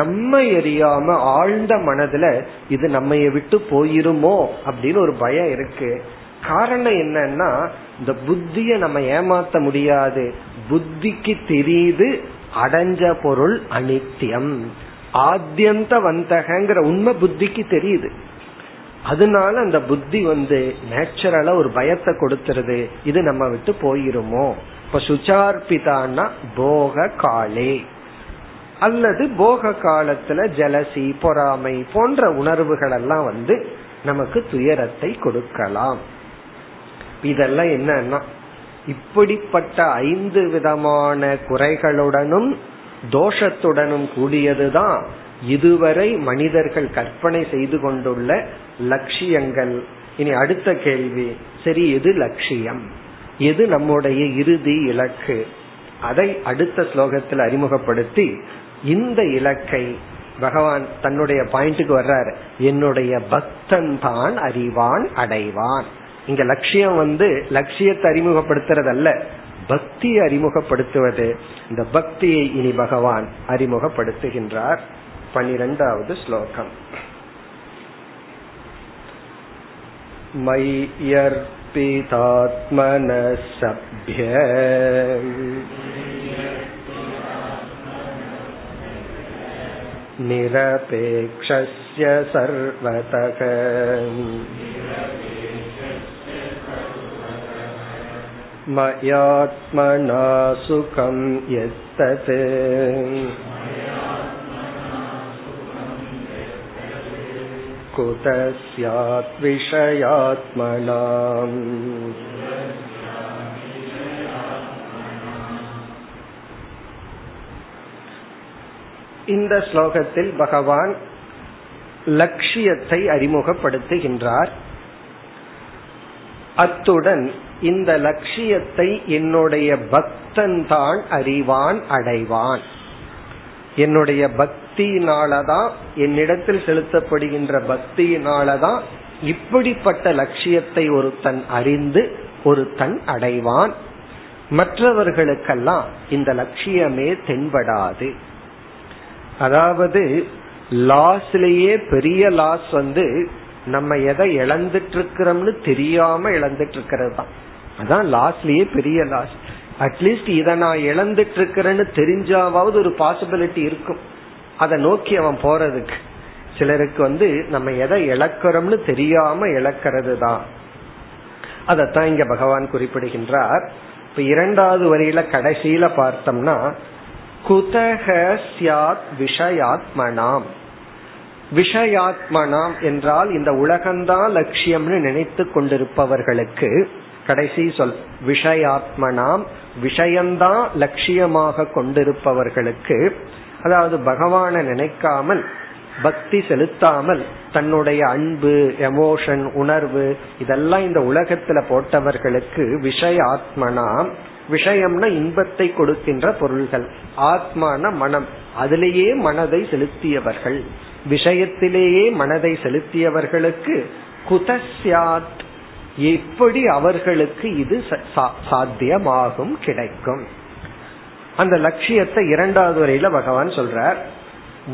நம்ம எரியாம ஆழ்ந்த மனதுல இது நம்ம விட்டு போயிருமோ அப்படின்னு ஒரு பயம் இருக்கு. காரணம் என்னன்னா, இந்த புத்திய நம்ம ஏமாத்த முடியாது. புத்திக்கு தெரியுது அடைஞ்ச பொருள் அனித்தியம், ஆத்யந்த வந்தகங்கிற உண்மை புத்திக்கு தெரியுது. அதனால அந்த புத்தி வந்து நேச்சுரலா ஒரு பயத்தை கொடுத்துருது, இது நம்ம விட்டு போயிருமோ. இப்ப சுச்சார்பிதான்னா போக காலே அல்லது போக காலத்துல ஜலசி பொறாமை போன்ற உணர்வுகள் எல்லாம் வந்து நமக்கு துயரத்தை கொடுக்கலாம். இதெல்லாம் என்னன்னா, இப்படிப்பட்ட ஐந்து விதமான குறைகளுடனும் தோஷத்துடனும் கூடியதுதான் இதுவரை மனிதர்கள் கற்பனை செய்து கொண்டுள்ள லட்சியங்கள். இனி அடுத்த கேள்வி, சரி எது லட்சியம், எது நம்முடைய இறுதி இலக்கு? அதை அடுத்த ஸ்லோகத்தில் அறிமுகப்படுத்தி இந்த இலக்கை பகவான் தன்னுடைய பாயிண்ட்டுக்கு வர்றாரு. என்னுடைய பக்தன் தான் அறிவான் அடைவான். இங்க லட்சியம் வந்து லட்சியத்தை அறிமுகப்படுத்துறதல்ல, பக்தியை அறிமுகப்படுத்துவது. இந்த பக்தியை இனி பகவான் அறிமுகப்படுத்துகின்றார். பனிரெண்டாவது ஸ்லோகம். மய்யர்பிதாத்மனஸ்ய நிரபேக்ஷஸ்ய சர்வதக மயாத்மனா சுகம் யத்தத் குதஸ்யாத் விஷயாத்மனாம். இந்த ஸ்லோகத்தில் பகவான் லட்சியத்தை அறிமுகப்படுத்துகின்றார். அத்துடன் இந்த லட்சியத்தை என்னுடைய பக்தன் தான் அறிவான் அடைவான், என்னுடைய பக்தியினாலதான், என்னிடத்தில் செலுத்தப்படுகின்ற பக்தியினாலதான் இப்படிப்பட்ட லட்சியத்தை ஒரு தன் அறிந்து ஒரு தன் அடைவான். மற்றவர்களுக்கெல்லாம் இந்த லட்சியமே தென்படாது. அதாவது லாஸ்லயே பெரிய லாஸ் வந்து நம்ம எதை இழந்துட்டு இருக்கிறோம்னு தெரியாம இழந்துட்டு இருக்கிறது தான். அதான் லாஸ்லயே பெரிய லாஸ். அட்லீஸ்ட் இதை நான் இழந்துட்டு இருக்கிறேன்னு தெரிஞ்சாவது ஒரு பாசிபிலிட்டி இருக்கும் அதை நோக்கி அவன் போறதுக்கு. சிலருக்கு வந்து நம்ம எதை இழக்கிறோம்னு தெரியாம இழக்கிறது தான். அதத்தான் இங்க பகவான் குறிப்பிடுகின்றார். இப்ப இரண்டாவது வரியில கடைசியில பார்த்தோம்னா, குதஹ ஸ்யாத் விஷயாத்மனாம். விஷயாத்மனாம் என்றால் இந்த உலகம்தான் லட்சியம்னு நினைத்து கொண்டிருப்பவர்களுக்கு கடைசி சொல் விஷயாத்மனாம், விஷயம்தான் லட்சியமாக கொண்டிருப்பவர்களுக்கு, அதாவது பகவானை நினைக்காமல் பக்தி செலுத்தாமல் தன்னுடைய அன்பு, எமோஷன், உணர்வு இதெல்லாம் இந்த உலகத்துல போட்டவர்களுக்கு விஷய ஆத்மனா, விஷயம்னா இன்பத்தை கொடுக்கின்ற பொருள்கள், ஆத்மான மனம், அதிலேயே மனதை செலுத்தியவர்கள், விஷயத்திலேயே மனதை செலுத்தியவர்களுக்கு குதஸ்யாத் எப்படி அவர்களுக்கு இது சாத்தியமாகும், கிடைக்கும். அந்த லட்சியத்தை இரண்டாவது வரையில பகவான் சொல்றார்.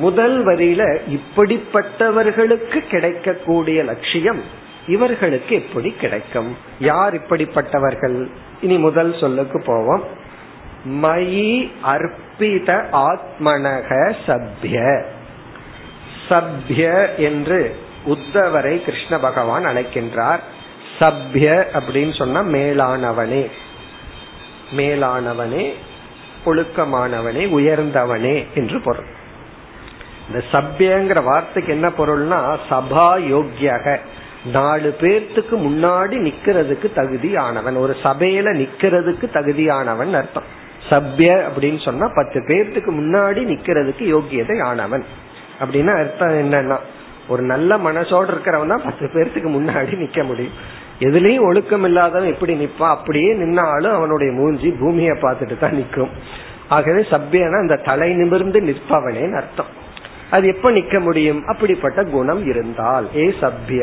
முதல் வரியில இப்படிப்பட்டவர்களுக்கு கிடைக்கக்கூடிய லட்சியம் இவர்களுக்கு எப்படி கிடைக்கும், யார் இப்படிப்பட்டவர்கள்? இனி முதல் சொல்லுக்கு போவோம். மயி அர்ப்பித ஆத்மனக சப்ய. சப்ய என்று உத்தவரை கிருஷ்ண பகவான் அழைக்கின்றார். சப்ய அப்படின்னு சொன்னா மேலானவனே, மேலானவனே, ஒழுக்கமானவனே, உயர்ந்தவனே என்று பொருள். இந்த சப்யங்கிற வார்த்தைக்கு என்ன பொருள்னா சபா யோக்கியாக, நாலு பேர்த்துக்கு முன்னாடி நிக்கிறதுக்கு தகுதியானவன், ஒரு சபையில நிக்கிறதுக்கு தகுதியானவன் அர்த்தம். சப்ய அப்படின்னு சொன்னா பத்து பேர்த்துக்கு முன்னாடி நிக்கிறதுக்கு யோக்கியதை ஆனவன். அப்படின்னா அர்த்தம் என்னன்னா ஒரு நல்ல மனசோடு இருக்கிறவன் தான் பத்து பேர்த்துக்கு முன்னாடி நிக்க முடியும். எதுலயும் ஒழுக்கம் இல்லாதவன் எப்படி நிப்பான்? அப்படியே நின்னாலும் அவனுடைய மூஞ்சி பூமியை பார்த்துட்டு தான் நிற்கும். ஆகவே சப்யனா இந்த தலை நிமிர்ந்து நிற்பவனேன்னு அர்த்தம். அது எப்ப நிக்க முடியும்? அப்படிப்பட்ட குணம் இருந்தால். ஏ சப்ய,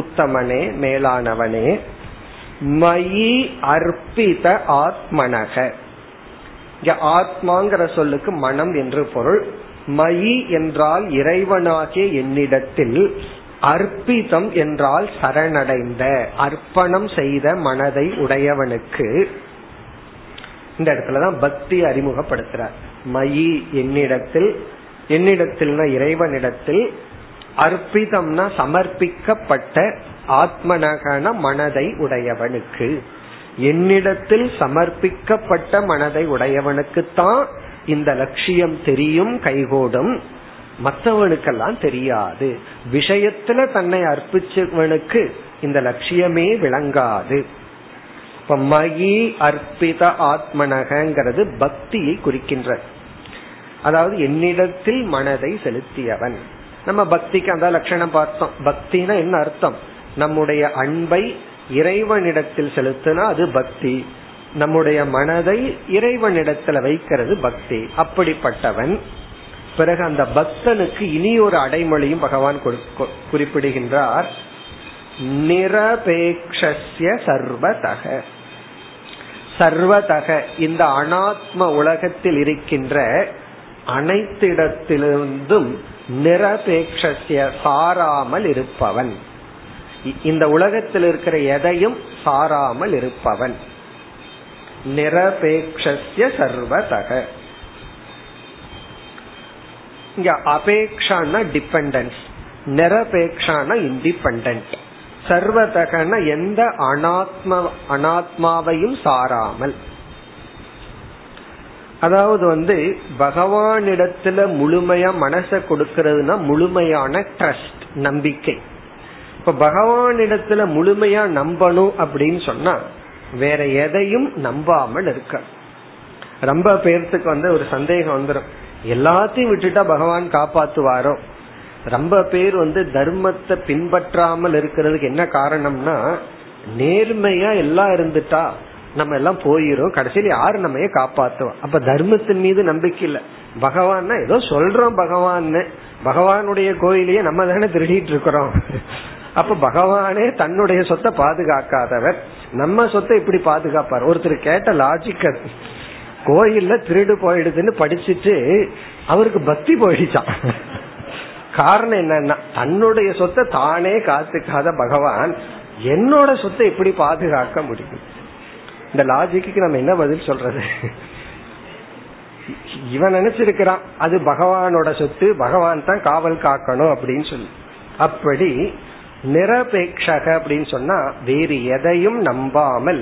உத்தமனே, மேலானவனே. மயி அர்ப்பித ஆத்மனக, இங்க ஆத்மாங்கிற சொல்லுக்கு மனம் என்று பொருள். மயி என்றால் இறைவனாகிய என்னிடத்தில், அர்ப்பிதம் என்றால் சரணடைந்த, அர்ப்பணம் செய்த மனதை உடையவனுக்கு. இந்த இடத்துலதான் பக்தி அறிமுகப்படுத்துறார். மயி என்னிடத்தில், என்னிடத்தில்னா இறைவனிடத்தில், அர்ப்பிதம்னா சமர்ப்பிக்கப்பட்ட, ஆத்மனகன மனதை உடையவனுக்கு. என்னிடத்தில் சமர்ப்பிக்கப்பட்ட மனதை உடையவனுக்குத்தான் இந்த லட்சியம் தெரியும், கைகூடும். மற்றவனுக்கெல்லாம் தெரியாது. விஷயத்துல தன்னை அர்ப்பிச்சவனுக்கு இந்த லட்சியமே விளங்காது. இப்ப மயி அர்ப்பித ஆத்மனகிறது பக்தியை குறிக்கின்றது. அதாவது என்னிடத்தில் மனதை செலுத்தியவன். நம்ம பக்திக்கு அந்த லட்சணம் பார்த்தோம். பக்தினா என்ன அர்த்தம்? நம்முடைய அன்பை இறைவனிடத்தில் செலுத்தினா அது பக்தி. நம்முடைய மனதை இறைவனிடத்துல வைக்கிறது பக்தி. அப்படிப்பட்டவன். பிறகு அந்த பக்தனுக்கு இனி ஒரு அடைமொழியும் பகவான் குறிப்பிடுகின்றார். நிரபேக்ஷஸ்ய சர்வதக. சர்வதக இந்த அனாத்ம உலகத்தில் இருக்கின்ற அனைத்திடத்திலிருந்தும் நிரபேக்ஷஸ்ய சாராமல் இருப்பவன். இந்த உலகத்தில் இருக்கிற எதையும் சாராமல் இருப்பவன். நிரபேக்ஷஸ்ய சர்வதக. இங்க அபேக்ஷான டிபெண்டன்ஸ், நிரபேக்ஷான இண்டிபெண்டன்ட், சர்வதகன எந்த அனாத்ம அனாத்மாவையும் சாராமல். அதாவது வந்து பகவானிடத்துல முழுமையா மனசை கொடுக்கிறதுனா முழுமையான ட்ரஸ்ட், நம்பிக்கை. இப்ப பகவானிடத்துல முழுமையா நம்பணும் அப்படின்னு சொன்னா வேற எதையும் நம்பாமல் இருக்க. ரொம்ப பேர்த்துக்கு வந்து ஒரு சந்தேகம் வந்துடும், எல்லாத்தையும் விட்டுட்டா பகவான் காப்பாத்துவாரோ. ரொம்ப பேர் வந்து தர்மத்தை பின்பற்றாமல் இருக்கிறதுக்கு என்ன காரணம்னா, நேர்மையா எல்லாம் இருந்துட்டா நம்ம எல்லாம் போயிரும், கடைசியில யாரு நம்ம காப்பாத்துவோம்? அப்ப தர்மத்தின் மீது நம்பிக்கை இல்ல. பகவான் ஏதோ சொல்றோம், பகவான் பகவானுடைய கோயிலையே நம்ம தானே திருடிட்டு இருக்கிறோம். அப்ப பகவானே தன்னுடைய சொத்தை பாதுகாக்காதவர் நம்ம சொத்தை இப்படி பாதுகாப்பார். ஒருத்தர் கேட்ட லாஜிக், கோயில்ல திருடு போயிடுதுன்னு படிச்சுட்டு அவருக்கு பக்தி போயிடுச்சான். காரணம் என்னன்னா தன்னுடைய சொத்தை தானே காத்துக்காத பகவான் என்னோட சொத்தை எப்படி பாதுகாக்க முடியும்? இந்த லாஜிக்கு நம்ம என்ன பதில் சொல்றது? இவன் நினைச்சிருக்கிறான் அது பகவானோட சொத்து, பகவான் தான் காவல் காக்கணும் அப்படின்னு சொல்லி. அப்படி நிரபேட்சக அப்படின்னு சொன்னா வேறு எதையும் நம்பாமல்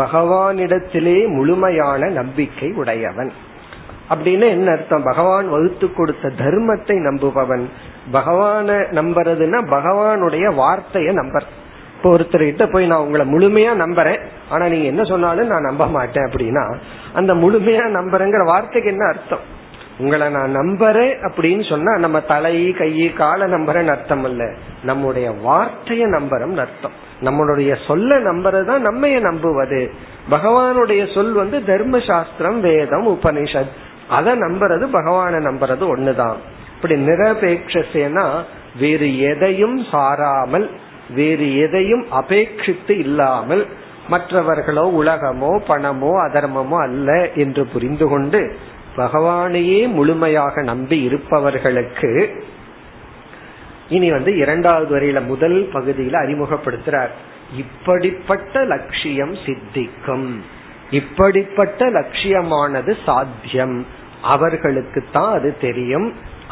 பகவானிடத்திலே முழுமையான நம்பிக்கை உடையவன். அப்படின்னு என்ன அர்த்தம்? பகவான் வகுத்து கொடுத்த தர்மத்தை நம்புபவன். பகவான நம்புறதுன்னா பகவானுடைய வார்த்தைய நம்பர். இப்போ ஒருத்தர்கிட்ட போய் நான் உங்களை முழுமையா நம்புறேன், ஆனா நீங்க என்ன சொன்னாலும் நான் நம்ப மாட்டேன் அப்படின்னா அந்த முழுமையா நம்புறேங்கிற வார்த்தைக்கு என்ன அர்த்தம்? உங்களை நான் நம்புறேன் அப்படின்னு சொன்னா நம்ம தலை கை காலை நம்புறேன்னு அர்த்தம் இல்ல, நம்முடைய வார்த்தைய நம்புறோம் அர்த்தம். நம்மளுடைய சொல்ல நம்புறதுதான் நம்மைய நம்புவது. பகவானுடைய சொல் வந்து தர்ம சாஸ்திரம், வேதம், உபனிஷத், அதை நம்புறது பகவான நம்புறது ஒண்ணுதான். இப்படி நிரபேட்சேனா வேறு எதையும் சாராமல், வேறு எதையும் அபேட்சித்து இல்லாமல், மற்றவர்களோ உலகமோ பணமோ அதர்மமோ அல்ல என்று புரிந்து கொண்டு பகவானையே முழுமையாக நம்பி இருப்பவர்களுக்கு இனி வந்து இரண்டாவது வரையில முதல் பகுதியில அறிமுகப்படுத்துறார். இப்படிப்பட்ட லட்சியம் சித்திக்கும், இப்படிப்பட்ட லட்சியமானது சாத்தியம், அவர்களுக்கு தான் அது தெரியும்,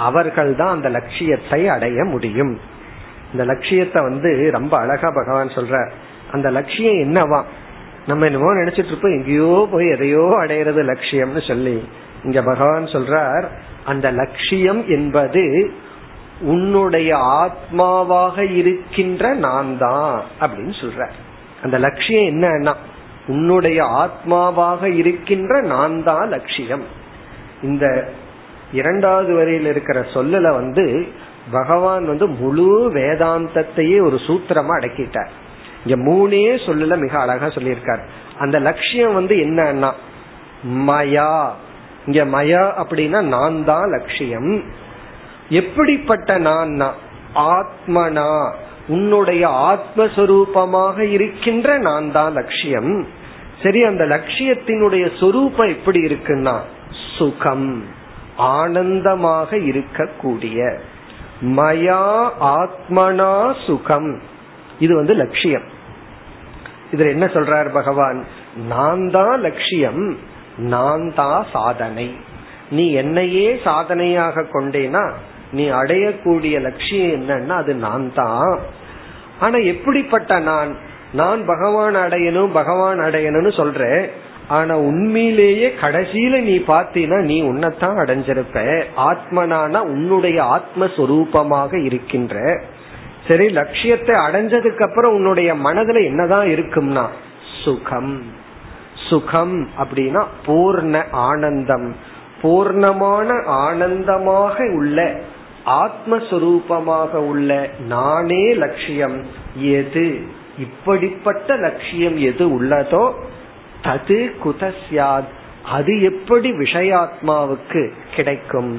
அவர்கள் தான் அந்த லட்சியத்தை அடைய முடியும். இந்த லட்சியத்தை வந்து ரொம்ப அழகா பகவான் சொல்றார். அந்த லட்சியம் என்னவா? நம்ம என்னவோ நினைச்சிட்டு இருப்போம் எங்கேயோ போய் எதையோ அடையிறது லட்சியம்னு சொல்லி. இங்க பகவான் சொல்றார், அந்த லட்சியம் என்பது உன்னுடைய ஆத்மாவாக இருக்கின்ற நான் தான் அப்படின்னு சொல்றார். அந்த லட்சியம் என்னன்னா உன்னுடைய ஆத்மாவாக இருக்கின்ற நான் தான் லட்சியம். இந்த இரண்டாவது வரையில் இருக்கிற சொல்லல வந்து பகவான் வந்து முழு வேதாந்தத்தையே ஒரு சூத்திரமா அடக்கிட்டார். இங்க மூணே சொல்லல மிக அழகா சொல்லியிருக்கார். அந்த லட்சியம் வந்து என்னன்னா மயா, இங்க மயா அப்படின்னா நான் தான் லட்சியம். எப்படிப்பட்ட நான்? ஆத்மனா, உன்னுடைய ஆத்மஸ்வரூபமாக இருக்கின்ற நான் தான் லட்சியம். சரி, அந்த லட்சியத்தினுடைய சொரூபம் எப்படி இருக்குன்னா சுகம், ஆனந்தமாக இருக்கக்கூடிய. மயா ஆத்மனா சுகம், இது வந்து லட்சியம். இதுல என்ன சொல்றார் பகவான்? நான் தான் லட்சியம், நான் தான் சாதனை. நீ என்னையே சாதனையாக கொண்டேனா நீ அடையக்கூடிய லட்சியம் என்னன்னா அது நான் தான். ஆனா எப்படிப்பட்ட நான்? நான் பகவான் அடையணும் பகவான் அடையணும்னு சொல்ற, ஆனா உண்மையிலேயே கடைசியில நீ பார்த்தீனா நீ உன்னைத்தான் அடைஞ்சிருப்ப. ஆத்மனானா உன்னுடைய ஆத்மஸ்வரூபமாக இருக்கின்ற. சரி, லட்சியத்தை அடைஞ்சதுக்கு அப்புறம் உன்னுடைய மனதுல என்னதான் இருக்கும்னா சுகம். சுகம் அப்படின்னா பூர்ண ஆனந்தம், பூர்ணமான ஆனந்தமாக உள்ள ஆத்மஸ்வரூபமாக உள்ள நானே லட்சியம். எது இப்படிப்பட்ட லட்சியம் எது உள்ளதோ தது குதஸ்யாத், அது எப்படி விஷயாத்மாவுக்கு கிடைக்கும்?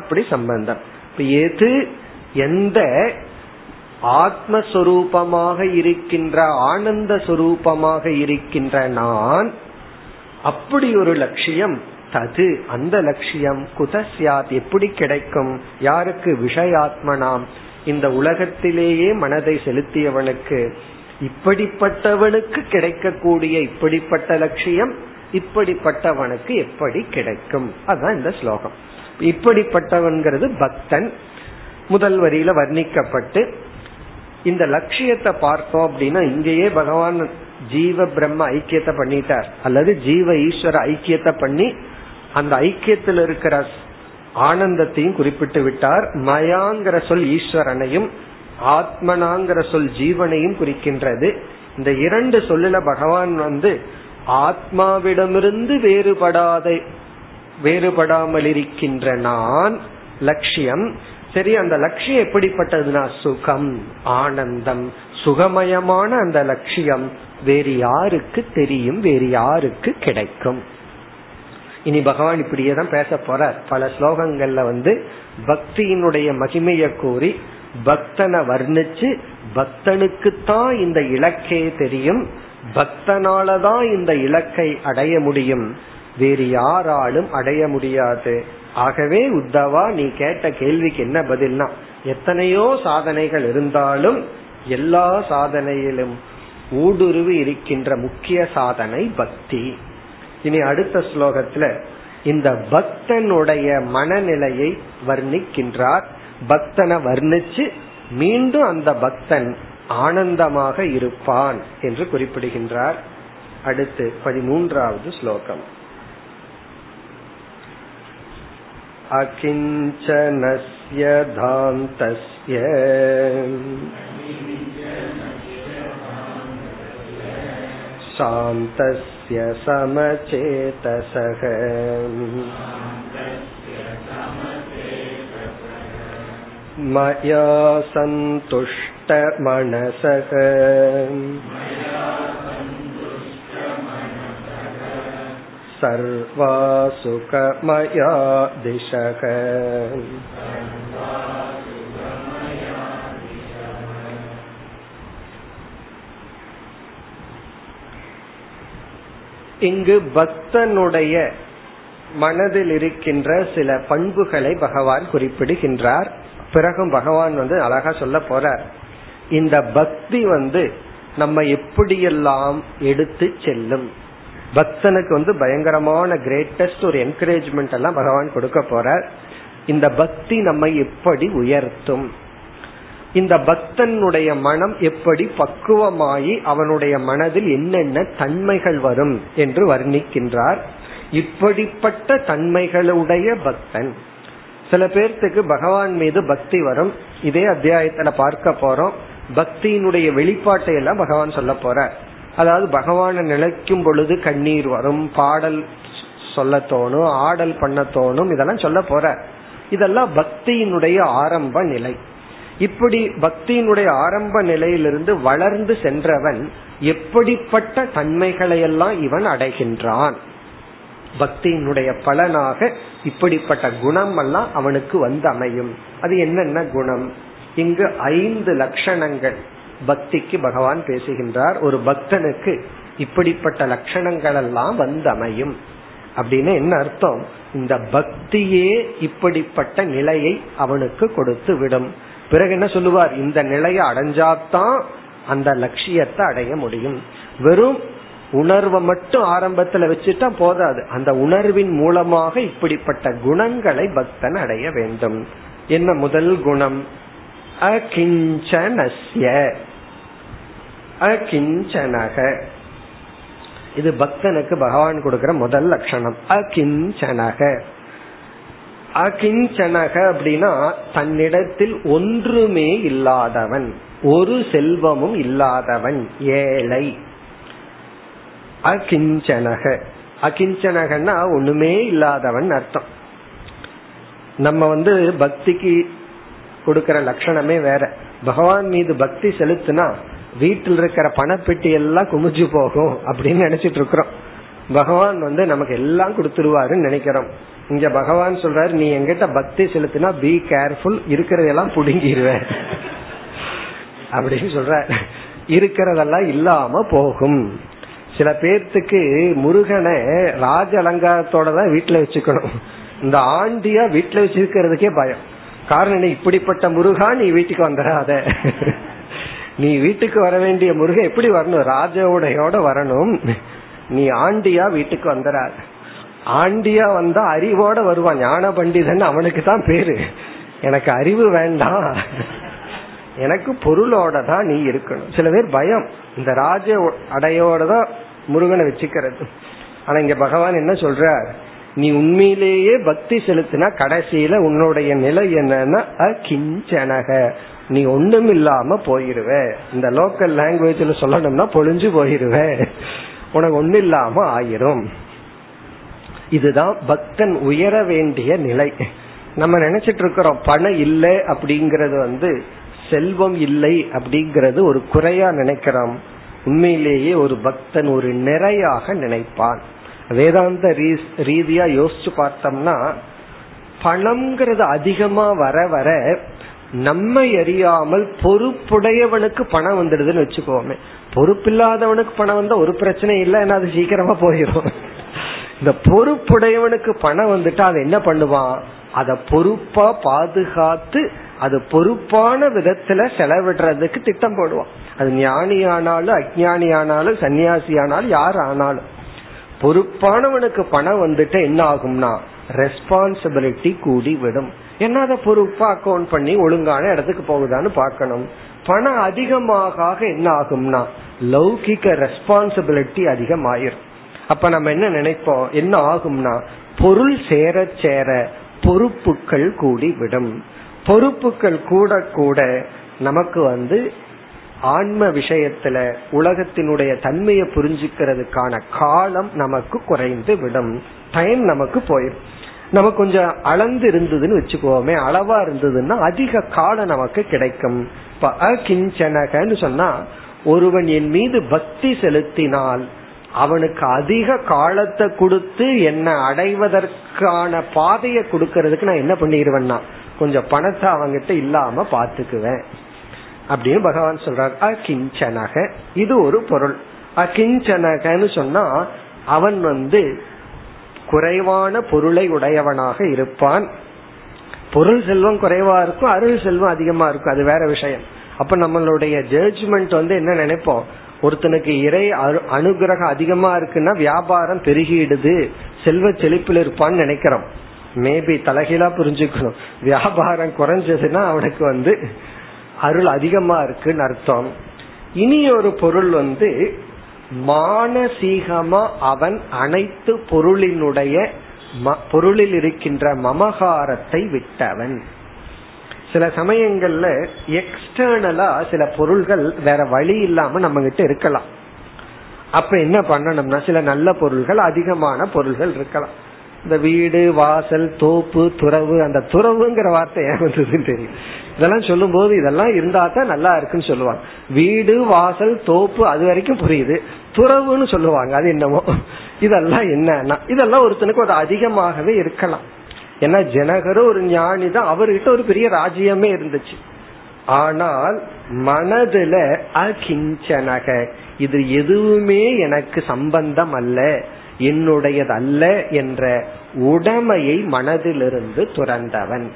அப்படி சம்பந்தம். இப்ப எது எந்த ஆத்மஸ்வரூபமாக இருக்கின்ற ஆனந்த சுரூபமாக இருக்கின்ற நான், அப்படி ஒரு லட்சியம் தது, அந்த லட்சியம் குதஸ்யாத், எப்படி கிடைக்கும்? யாருக்கு? விஷயாத்மனாம், இந்த உலகத்திலேயே மனதை செலுத்தியவனுக்கு. இப்படிப்பட்டவனுக்கு கிடைக்கக்கூடிய இப்படிப்பட்ட லட்சியம் இப்படிப்பட்டவனுக்கு எப்படி கிடைக்கும்? அதுதான் இந்த ஸ்லோகம். இப்படிப்பட்டவன்கிறது பக்தன். முதல் வரியில வர்ணிக்கப்பட்டு இந்த லட்சியத்தை பார்த்தோம் அப்படின்னா இங்கேயே பகவான் ஜீவ பிரம்ம ஐக்கியத்தை பண்ணிட்டார், அல்லது ஜீவ ஈஸ்வர ஐக்கியத்தை பண்ணி அந்த ஐக்கியத்தில் இருக்கிற ஆனந்தத்தையும் குறிப்பிட்டு விட்டார். மயாங்கிற சொல் ஈஸ்வரனையும் ஆத்மனாங்கிற சொல் ஜீவனையும் குறிக்கின்றது. இந்த இரண்டு சொல்லுல பகவான் வந்து ஆத்மாவிடமிருந்து வேறுபடாத வேறுபடாமல் இருக்கின்ற நான் லட்சியம். சரி, அந்த லட்சியம் எப்படிப்பட்டதுன்னா சுகம், ஆனந்தம், சுகமயமான அந்த லட்சியம் வேறு யாருக்கு தெரியும்? வேறு யாருக்கு கிடைக்கும்? இனி பகவான் இப்படியே தான் பேச போறார். பல ஸ்லோகங்கள்ல வந்து பக்தியினுடைய மகிமைய கூறி பக்தனை வர்ணிச்சு, பக்தனுக்குத்தான் இந்த இலக்கை தெரியும், பக்தனாலதான் இந்த இலக்கை அடைய முடியும், வேறு யாராலும் அடைய முடியாது. ஆகவே உத்தவா, நீ கேட்ட கேள்விக்கு என்ன பதில்னா, எத்தனையோ சாதனைகள் இருந்தாலும் எல்லா சாதனையிலும் ஊடுருவி இருக்கின்ற முக்கிய சாதனை பக்தி. இனி அடுத்த ஸ்லோகத்துல இந்த பக்தனுடைய மனநிலையை வர்ணிக்கின்றார். பக்தனை வர்ணிச்சு மீண்டும் அந்த பக்தன் ஆனந்தமாக இருப்பான் என்று குறிப்பிடுகின்றார். அடுத்து பதிமூன்றாவது ஸ்லோகம். அகிஞ்சனஸ்ய தாந்தஸ்ய சாந்தஸ்ய சமசேதஸக மயா சந்துஷ்ட மனசக சர்வா சுகமயா திசக. இங்கு பக்தனுடைய மனதில் இருக்கின்ற சில பண்புகளை பகவான் குறிப்பிடுகின்றார். பிறகும் பகவான் வந்து அழகா சொல்ல போறார், இந்த பக்தி வந்து நம்ம எப்படியெல்லாம் எடுத்து செல்லும். பக்தனுக்கு வந்து பயங்கரமான கிரேட்டஸ்ட் ஒரு என்கரேஜ்மெண்ட் எல்லாம் பகவான் கொடுக்க போறார். இந்த பக்தி நம்மை எப்படி உயர்த்தும், இந்த பக்தனுடைய மனம் எப்படி பக்குவமாயி அவனுடைய மனதில் என்னென்ன தன்மைகள் வரும் என்று வர்ணிக்கின்றார். இப்படிப்பட்ட தன்மைகளுடைய பக்தன், சில பேர்த்துக்கு பகவான் மீது பக்தி வரும். இதே அத்தியாயத்துல பார்க்க போறோம். பக்தியினுடைய வெளிப்பாட்டை எல்லாம் பகவான் சொல்ல போறார். அதாவது பகவானை நினைக்கும் பொழுது கண்ணீர் வரும், பாடல் சொல்ல தோணும், ஆடல் பண்ண தோணும், இதெல்லாம் சொல்ல போறார். இதெல்லாம் பக்தியினுடைய ஆரம்ப நிலை. இப்படி பக்தியினுடைய ஆரம்ப நிலையிலிருந்து வளர்ந்து சென்றவன் எப்படிப்பட்ட தன்மைகளையெல்லாம் இவன் அடைகின்றான், பக்தியினுடைய பலனாக இப்படிப்பட்ட குணம் எல்லாம் அவனுக்கு வந்து அமையும். அது என்னென்ன குணம்? இங்கு ஐந்து லட்சணங்கள் பக்திக்கு பகவான் பேசுகின்றார். ஒரு பக்தனுக்கு இப்படிப்பட்ட லட்சணங்கள் எல்லாம் வந்து அமையும் அப்படின்னு என்ன அர்த்தம்? இந்த பக்தியே இப்படிப்பட்ட நிலையை அவனுக்கு கொடுத்து விடும். பிறகு என்ன சொல்லுவார்? இந்த நிலையை அடைஞ்சாத்தான் அந்த லட்சியத்தை அடைய முடியும். வெறும் உணர்வை மட்டும் ஆரம்பத்துல வச்சுட்டா போதாது, அந்த உணர்வின் மூலமாக இப்படிப்பட்ட குணங்களை பக்தன் அடைய வேண்டும். என்ன முதல் குணம்? அகிஞ்சனஸ்ய அகிஞ்சனக. இது பக்தனுக்கு பகவான் கொடுக்கிற முதல் லட்சணம், அகிஞ்சனக. அகிஞ்சனக அப்படின்னா தன்னிடத்தில் ஒன்றுமே இல்லாதவன், ஒரு செல்வமும் இல்லாதவன், ஏழை. அகிஞ்சனக அகிஞ்சனகன்னா ஒண்ணுமே இல்லாதவன் அர்த்தம். நம்ம வந்து பக்திக்கு கொடுக்கிற லட்சணமே வேற. பகவான் மீது பக்தி செலுத்தினா வீட்டில் இருக்கிற பணப்பெட்டி எல்லாம் குமிஞ்சு போகும் அப்படின்னு நினைச்சிட்டு இருக்கிறோம். பகவான் வந்து நமக்கு எல்லாம் கொடுத்துருவாருன்னு நினைக்கிறோம். இங்க பகவான் சொல்றாரு, நீ எங்கிட்ட பக்தி செலுத்தினா பி கேர்ஃபுல், இருக்கிறதெல்லாம் புடுங்கிடுவேன் அப்படின்னு சொல்ற. இருக்கிறதெல்லாம் இல்லாம போகும். சில பேர்த்துக்கு முருகனை ராஜ அலங்காரத்தோட தான் வீட்டுல வச்சுக்கணும், இந்த ஆண்டியா வீட்டுல வச்சிருக்கிறதுக்கே பயம். காரணம் என்ன? இப்படிப்பட்ட முருகா நீ வீட்டுக்கு வந்துடாத, நீ வீட்டுக்கு வர வேண்டிய முருகன் எப்படி வரணும்? ராஜ உடையோட வரணும். நீ ஆண்டியா வீட்டுக்கு வந்துடாத. ஆண்டியா வந்தா அறிவோட வருவான், ஞான பண்டிதன் அவனுக்கு தான் பேரு. எனக்கு அறிவு வேண்டாம், எனக்கு பொருளோட தான் நீ இருக்கணும். சில பேர் பயம், இந்த ராஜ அடையோட தான் முருகனை வச்சுக்கிறது. ஆனா இங்க பகவான் என்ன சொல்றார்? நீ உண்மையிலேயே பக்தி செலுத்தினா கடைசியில உன்னுடைய நிலை என்னன்னா அகிஞ்சனக, நீ ஒண்ணும் இல்லாம போயிருவ. இந்த லோக்கல் லாங்குவேஜ்ல சொல்லணும்னா பொழிஞ்சு போயிருவ, உனக்கு ஒண்ணு இல்லாம ஆயிரும். இதுதான் பக்தன் உயர வேண்டிய நிலை. நம்ம நினைச்சிட்டு இருக்கிறோம் பணம் இல்லை அப்படிங்கறது வந்து செல்வம் இல்லை அப்படிங்கறது ஒரு குறையா நினைக்கிறோம். உண்மையிலேயே ஒரு பக்தன் ஒரு நிறையாக நினைப்பான். வேதாந்த ரீதியா யோசிச்சு பார்த்தோம்னா பணம்ங்கிறது அதிகமா வர வர நம்மை அறியாமல் பொறுப்புடையவனுக்கு பணம் வந்துடுதுன்னு வச்சுக்கோமே. பொறுப்பில்லாதவனுக்கு பணம் வந்தா ஒரு பிரச்சனை இல்லை, ஏன்னா அது சீக்கிரமா போயிடும். இந்த பொறுப்புடையவனுக்கு பணம் வந்துட்டா அது என்ன பண்ணுவான்? அத பொறுப்பா பாதுகாத்து அது பொறுப்பான விதத்துல செலவிடுறதுக்கு திட்டம் போடுவான். அது ஞானி ஆனாலும் அஜ்ஞானி ஆனாலும் சன்னியாசி ஆனாலும் யார் ஆனாலும் பொறுப்பானவனுக்கு பணம் வந்துட்டு என்ன ஆகும்னா ரெஸ்பான்சிபிலிட்டி கூடி விடும். ஏன்னா அதை பொறுப்பா அக்கௌண்ட் பண்ணி ஒழுங்கான இடத்துக்கு போகுதான்னு பார்க்கணும். பணம் அதிகமாக என்ன ஆகும்னா லௌகிக ரெஸ்பான்சிபிலிட்டி அதிகமாயிரும். அப்ப நம்ம என்ன நினைப்போம்? என்ன ஆகும்னா பொருள் சேர சேர பொறுப்புகள் கூடி விடும். பொறுப்புகள் கூட கூட நமக்கு வந்து ஆன்ம விஷயத்துல உலகத்தினுடைய தன்மையை புரிஞ்சுக்கிறதுக்கான காலம் நமக்கு குறைந்து விடும், டைம் நமக்கு போயிடும். நம்ம கொஞ்சம் அளந்து இருந்ததுன்னு வச்சுக்கோமே, அளவா இருந்ததுன்னா அதிக காலம் நமக்கு கிடைக்கும். இப்ப அகிஞ்சனகன்னு சொன்னா ஒருவன் என் மீது பக்தி செலுத்தினால் அவனுக்கு அதிக காலத்தை கொடுத்து என்ன அடைவதற்கான பாதையை கொடுக்கறதுக்கு நான் என்ன பண்ணிடுவேன்னா கொஞ்சம் பணத்தை அவங்கிட்ட இல்லாம பாத்துக்குவேன் அப்படின்னு பகவான் சொல்றார். அகிஞ்சனக இது ஒரு பொருள். அகிஞ்சனகன்னு சொன்னா அவன் வந்து குறைவான பொருளை உடையவனாக இருப்பான். பொருள் செல்வம் குறைவா இருக்கும், அருள் செல்வம் அதிகமா இருக்கும், அது வேற விஷயம். அப்ப நம்மளுடைய ஜட்ஜ்மெண்ட் வந்து என்ன நினைப்போம், ஒருத்தனுக்கு இறை அனுகிரகம் அதிகமா இருக்குன்னா வியாபாரம் பெருகிடுது, செல்வ செழிப்பில் இருப்பான்னு நினைக்கிறோம். மேபி தலைகீழா புரிஞ்சுக்கணும், வியாபாரம் குறைஞ்சதுன்னா அவனுக்கு வந்து அருள் அதிகமா இருக்குன்னு அர்த்தம். இனி ஒரு பொருள் வந்து மானசீகமா அவன் அனைத்து பொருளினுடைய பொருளில் இருக்கின்ற மமகாரத்தை விட்டவன். சில சமயங்கள்ல எக்ஸ்டர்னலா சில பொருள்கள் வேற வழி இல்லாம நம்ம கிட்ட இருக்கலாம். அப்ப என்ன பண்ணணும்னா சில நல்ல பொருள்கள் அதிகமான பொருள்கள் இருக்கலாம். இந்த வீடு, வாசல், தோப்பு, துறவு. அந்த துறவுங்கிற வார்த்தை ஏன் வந்ததுன்னு தெரியும். இதெல்லாம் சொல்லும் போது இதெல்லாம் இருந்தா தான் நல்லா இருக்குன்னு சொல்லுவாங்க. வீடு, வாசல், தோப்பு அது வரைக்கும் புரியுது, துறவுன்னு சொல்லுவாங்க அது என்னமோ. இதெல்லாம் என்னன்னா இதெல்லாம் ஒருத்தனுக்கு அது அதிகமாகவே இருக்கலாம். ஏன்னா ஜனகரும் ஒரு ஞானிதான், அவர்கிட்ட ஒரு பெரிய ராஜ்யமே இருந்துச்சு. ஆனால் மனதுல அகிஞ்சனக இது எதுவுமே எனக்கு சம்பந்தம் அல்ல, என்னுடையது அல்ல என்ற உடமையை மனதிலிருந்து துறந்தவன்.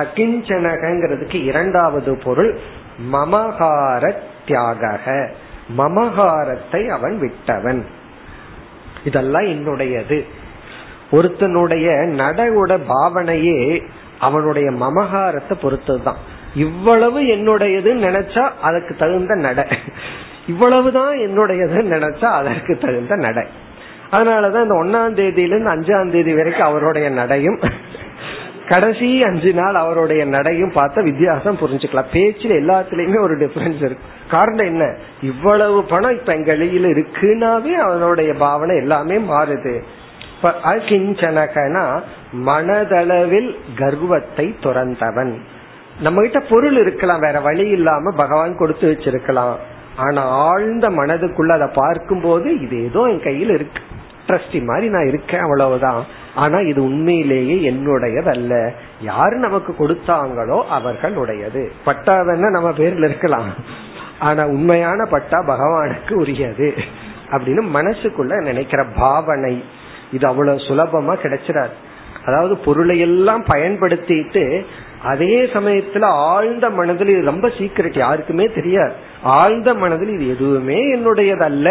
அகிஞ்சனகிறதுக்கு இரண்டாவது பொருள் மமகார தியாக, மமகாரத்தை அவன் விட்டவன். இதெல்லாம் என்னுடையது. ஒருத்தனுடைய நடவுட பாவனையே அவனுடைய மமகாரத்தை பொறுத்ததுதான். இவ்வளவு என்னுடையதுன்னு நினைச்சா அதற்கு தகுந்த நட, இவ்வளவுதான் என்னுடையதுன்னு நினைச்சா அதற்கு தகுந்த நட. அதனாலதான் இந்த ஒன்னாம் தேதியிலிருந்து அஞ்சாம் தேதி வரைக்கும் அவருடைய நடையும் கடைசி அஞ்சு நாள் அவருடைய நடையும் பார்த்தா வித்தியாசம் புரிஞ்சுக்கலாம். பேச்சில் எல்லாத்துலயுமே ஒரு டிஃபரன்ஸ் இருக்கு. காரணம் என்ன, இவ்வளவு பணம் இப்ப எங்க கையில இருக்குன்னாவே அவனுடைய பாவனை எல்லாமே மாறுது. அகிஞ்சனகனா மனதளவில் கர்வத்தை துறந்தவன். நம்ம கிட்ட பொருள் இருக்கலாம், வேற வழி இல்லாம பகவான் கொடுத்து வச்சிருக்கலாம். ஆனா ஆழ்ந்த மனதுக்குள்ள அதை பார்க்கும் போது இது ஏதோ என் கையில் இருக்கு, ட்ரஸ்டி மாதிரி நான் இருக்கேன், அவ்வளவுதான். ஆனா இது உண்மையிலேயே என்னுடையது அல்ல, யாரு நமக்கு கொடுத்தாங்களோ அவர்களுடையது. பட்டா வேணா நம்ம பேர்ல இருக்கலாம், ஆனா உண்மையான பட்டா பகவானுக்கு உரியது அப்படின்னு மனசுக்குள்ள நினைக்கிற பாவனை இது அவ்வளவு சுலபமா கிடைச்சிடாது. அதாவது பொருளை எல்லாம் பயன்படுத்திட்டு அதே சமயத்துல ஆழ்ந்த மனதில் இது ரொம்ப சீக்கிரட், யாருக்குமே தெரியாது. ஆழ்ந்த மனதில் இது எதுவுமே என்னுடையதல்ல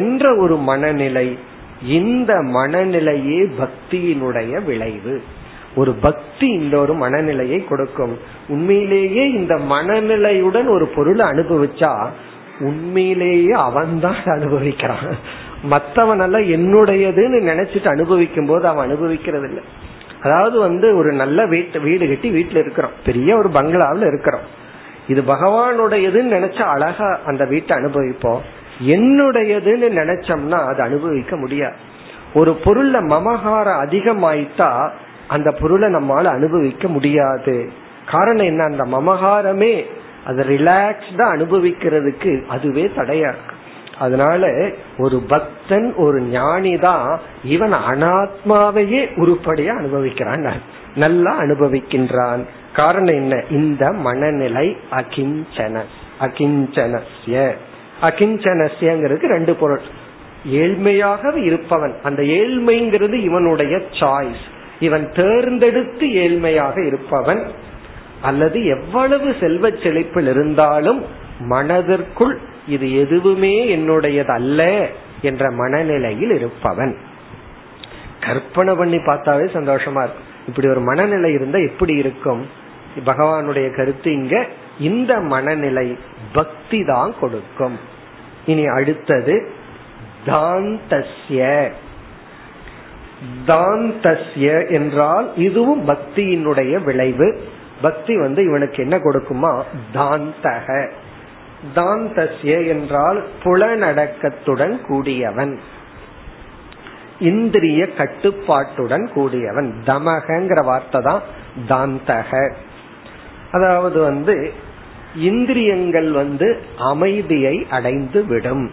என்ற ஒரு மனநிலை. இந்த மனநிலையே பக்தியினுடைய விளைவு. ஒரு பக்தி இந்த ஒரு மனநிலையை கொடுக்கும். உண்மையிலேயே இந்த மனநிலையுடன் ஒரு பொருளை அனுபவிச்சா உண்மையிலேயே அவன்தான் அனுபவிக்கிறான். மத்தவன் அல்ல, என்னுடையதுன்னு நினைச்சிட்டு அனுபவிக்கும் போது அவன் அனுபவிக்கிறது இல்லை. அதாவது வந்து ஒரு நல்ல வீட்டு வீடு கட்டி வீட்டுல இருக்கிறோம், பெரிய ஒரு பங்களாவில் இருக்கிறோம், இது பகவானுடையதுன்னு நினைச்சா அழகா அந்த வீட்டை அனுபவிப்போம். என்னுடையதுன்னு நினைச்சோம்னா அது அனுபவிக்க முடியாது. ஒரு பொருள்ல மமகாரம் அதிகமாயிட்டா அந்த பொருளை நம்மால அனுபவிக்க முடியாது. காரணம் என்ன, அந்த மமகாரமே அது ரிலாக்ஸ்டா அனுபவிக்கிறதுக்கு அதுவே தடையா இருக்கு. அதனால ஒரு பக்தன், ஒரு ஞானி தான் இவன் அனாத்மாவையே உருப்படியா அனுபவிக்கிறான், நல்லா அனுபவிக்கின்றான். காரணம் என்ன, இந்த மனநிலை அகிஞ்சன. அகிஞ்சனஸ்ய அகிஞ்சனஸ்யங்கிறதுக்கு ரெண்டு பொருள். ஏழ்மையாக இருப்பவன், அந்த ஏழ்மைங்கிறது இவனுடைய சாய்ஸ், இவன் தேர்ந்தெடுத்து ஏழ்மையாக இருப்பவன். அல்லது எவ்வளவு செல்வ செழிப்பில் இருந்தாலும் மனதிற்குள் இது எதுவுமே என்னுடையது அல்ல என்ற மனநிலையில் இருப்பவன். கற்பனை பண்ணி பார்த்தாவே சந்தோஷமா இருக்கும். இப்படி ஒரு மனநிலை இருந்தா எப்படி இருக்கும், பகவானுடைய கருத்து இங்க இந்த மனநிலை பக்தி தான் கொடுக்கும். இனி அடுத்தது தாந்தஸ்ய. தாந்தஸ்ய என்றால் இதுவும் பக்தியினுடைய விளைவு. பக்தி வந்து இவனுக்கு என்ன கொடுக்குமா, தாந்தக. தாந்தஸ்ய என்றால் புலனடக்கத்துடன் கூடியவன். இந்திரிய கட்டுப்பாட்டுடன் கூடியவன். தமகங்கிற வார்த்தை தான் தாந்தக. அதாவது வந்து இந்திரியங்கள் வந்து அமைதியை அடைந்து விடும்.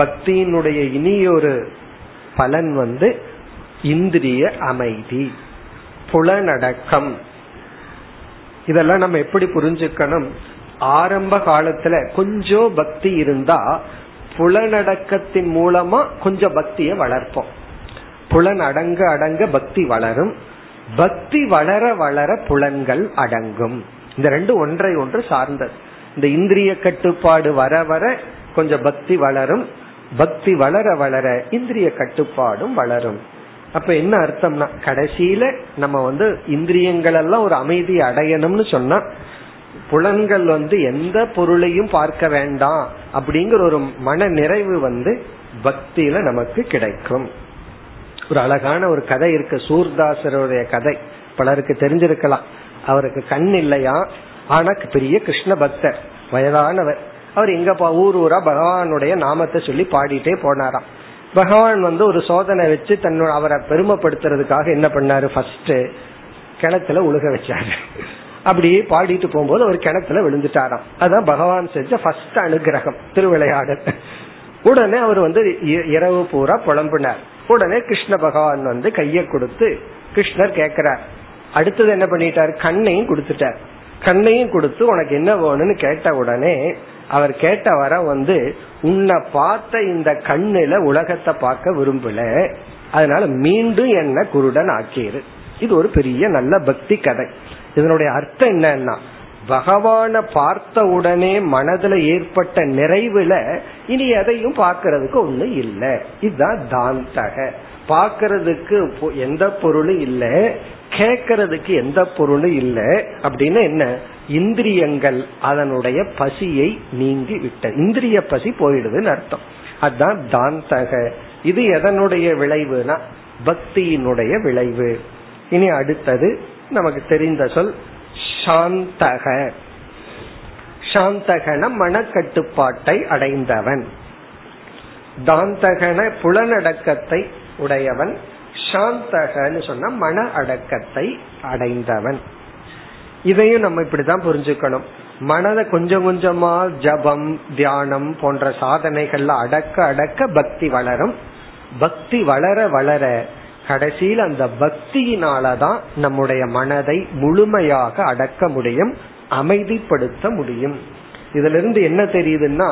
பக்தியினுடைய இனியொரு பலன் வந்து இந்திரிய அமைதி, புலனடக்கம். இதெல்லாம் நம்ம எப்படி புரிஞ்சுக்கணும்? ஆரம்ப காலத்துல கொஞ்சம் பக்தி இருந்தா புலனடக்கத்தின் மூலமா கொஞ்சம் பக்திய வளர்ப்போம். புலன் அடங்க அடங்க பக்தி வளரும். பக்தி வளர வளர புலன்கள் அடங்கும். இந்த ரெண்டு ஒன்றை ஒன்று சார்ந்தது. இந்த இந்திரிய கட்டுப்பாடு வர வர கொஞ்சம் பக்தி வளரும். பக்தி வளர வளர இந்திரிய கட்டுப்பாடும் வளரும். அப்ப என்ன அர்த்தம்னா, கடைசியில நம்ம வந்து இந்திரியங்கள் எல்லாம் ஒரு அமைதி அடையணும்னு சொன்னா புலன்கள் வந்து எந்த பொருளையும் பார்க்க வேண்டாம் அப்படிங்கிற ஒரு மன நிறைவு வந்து பக்தியில நமக்கு கிடைக்கும். ஒரு அழகான ஒரு கதை இருக்கு, சூர்தாசருடைய கதை. பலருக்கு தெரிஞ்சிருக்கலாம். அவருக்கு கண் இல்லையா, ஆனா பெரிய கிருஷ்ண பக்தர், வயதானவர். அவர் எங்கப்பா ஊர் ஊரா பகவானுடைய நாமத்தை சொல்லி பாடிட்டே போனாராம். பகவான் வந்து ஒரு சோதனை வச்சு தன்னோட அவரை பெருமைப்படுத்துறதுக்காக என்ன பண்ணாரு, ஃபர்ஸ்ட் கிணத்துல உழுக வச்சாரு. அப்படியே பாடிட்டு போகும்போது ஒரு கிணத்துல விழுந்துட்டாராம். அதான் பகவான் செஞ்ச ஃபர்ஸ்ட் அனுகிரகம், திருவிளையாடல். உடனே அவர் வந்து இரவு பூரா புலம்பினார். உடனே கிருஷ்ண பகவான் வந்து கையை கொடுத்து கிருஷ்ணர் கேட்கிறார். அடுத்தது என்ன பண்ணிட்டார், கண்ணையும் கொடுத்துட்டார். கண்ணையும் கொடுத்து உனக்கு என்ன வேணும்னு கேட்ட உடனே அவர் கேட்ட வர வந்து, உன்னை பார்த்த இந்த கண்ணுல உலகத்தை பார்க்க விரும்பல, அதனால மீண்டும் என்ன குருடன் ஆக்கியிரு. இது ஒரு பெரிய நல்ல பக்தி கதை. இதனுடைய அர்த்தம் என்னன்னா, பகவானை பார்த்த உடனே மனதுல ஏற்பட்ட நிறைவுல இனி எதையும் பார்க்கறதுக்கு ஒண்ணு இல்லை. இதுதான் தாந்தக. பார்க்கறதுக்கு எந்த பொருளும் இல்லை, கேக்கிறதுக்கு எந்த பொருளும் இல்லை. அப்படின்னு என்ன, இந்திரியங்கள் அதனுடைய பசியை நீங்கி விட்ட, இந்திரிய பசி போயிடுதுன்னு அர்த்தம். அதுதான் தாந்தக. இது எதனுடைய விளைவுனா பக்தியினுடைய விளைவு. இனி அடுத்தது நமக்கு தெரிந்த சொல் சாந்தக. சாந்தகன மனக்கட்டுப்பாட்டை அடைந்தவன், தாந்தகன புலனடக்கத்தை உடையவன், சாந்தகன்னு சொன்னா மன அடக்கத்தை அடைந்தவன். இதையும் நம்ம இப்படிதான் புரிஞ்சுக்கணும். மனதை கொஞ்சம் கொஞ்சமா ஜபம், தியானம் போன்ற சாதனைகள்ல அடக்க அடக்க பக்தி வளரும். பக்தி வளர வளர கடைசியில் அந்த பக்தியினாலதான் நம்முடைய மனதை முழுமையாக அடக்க முடியும், அமைதிப்படுத்த முடியும். இதுல இருந்து என்ன தெரியுதுன்னா,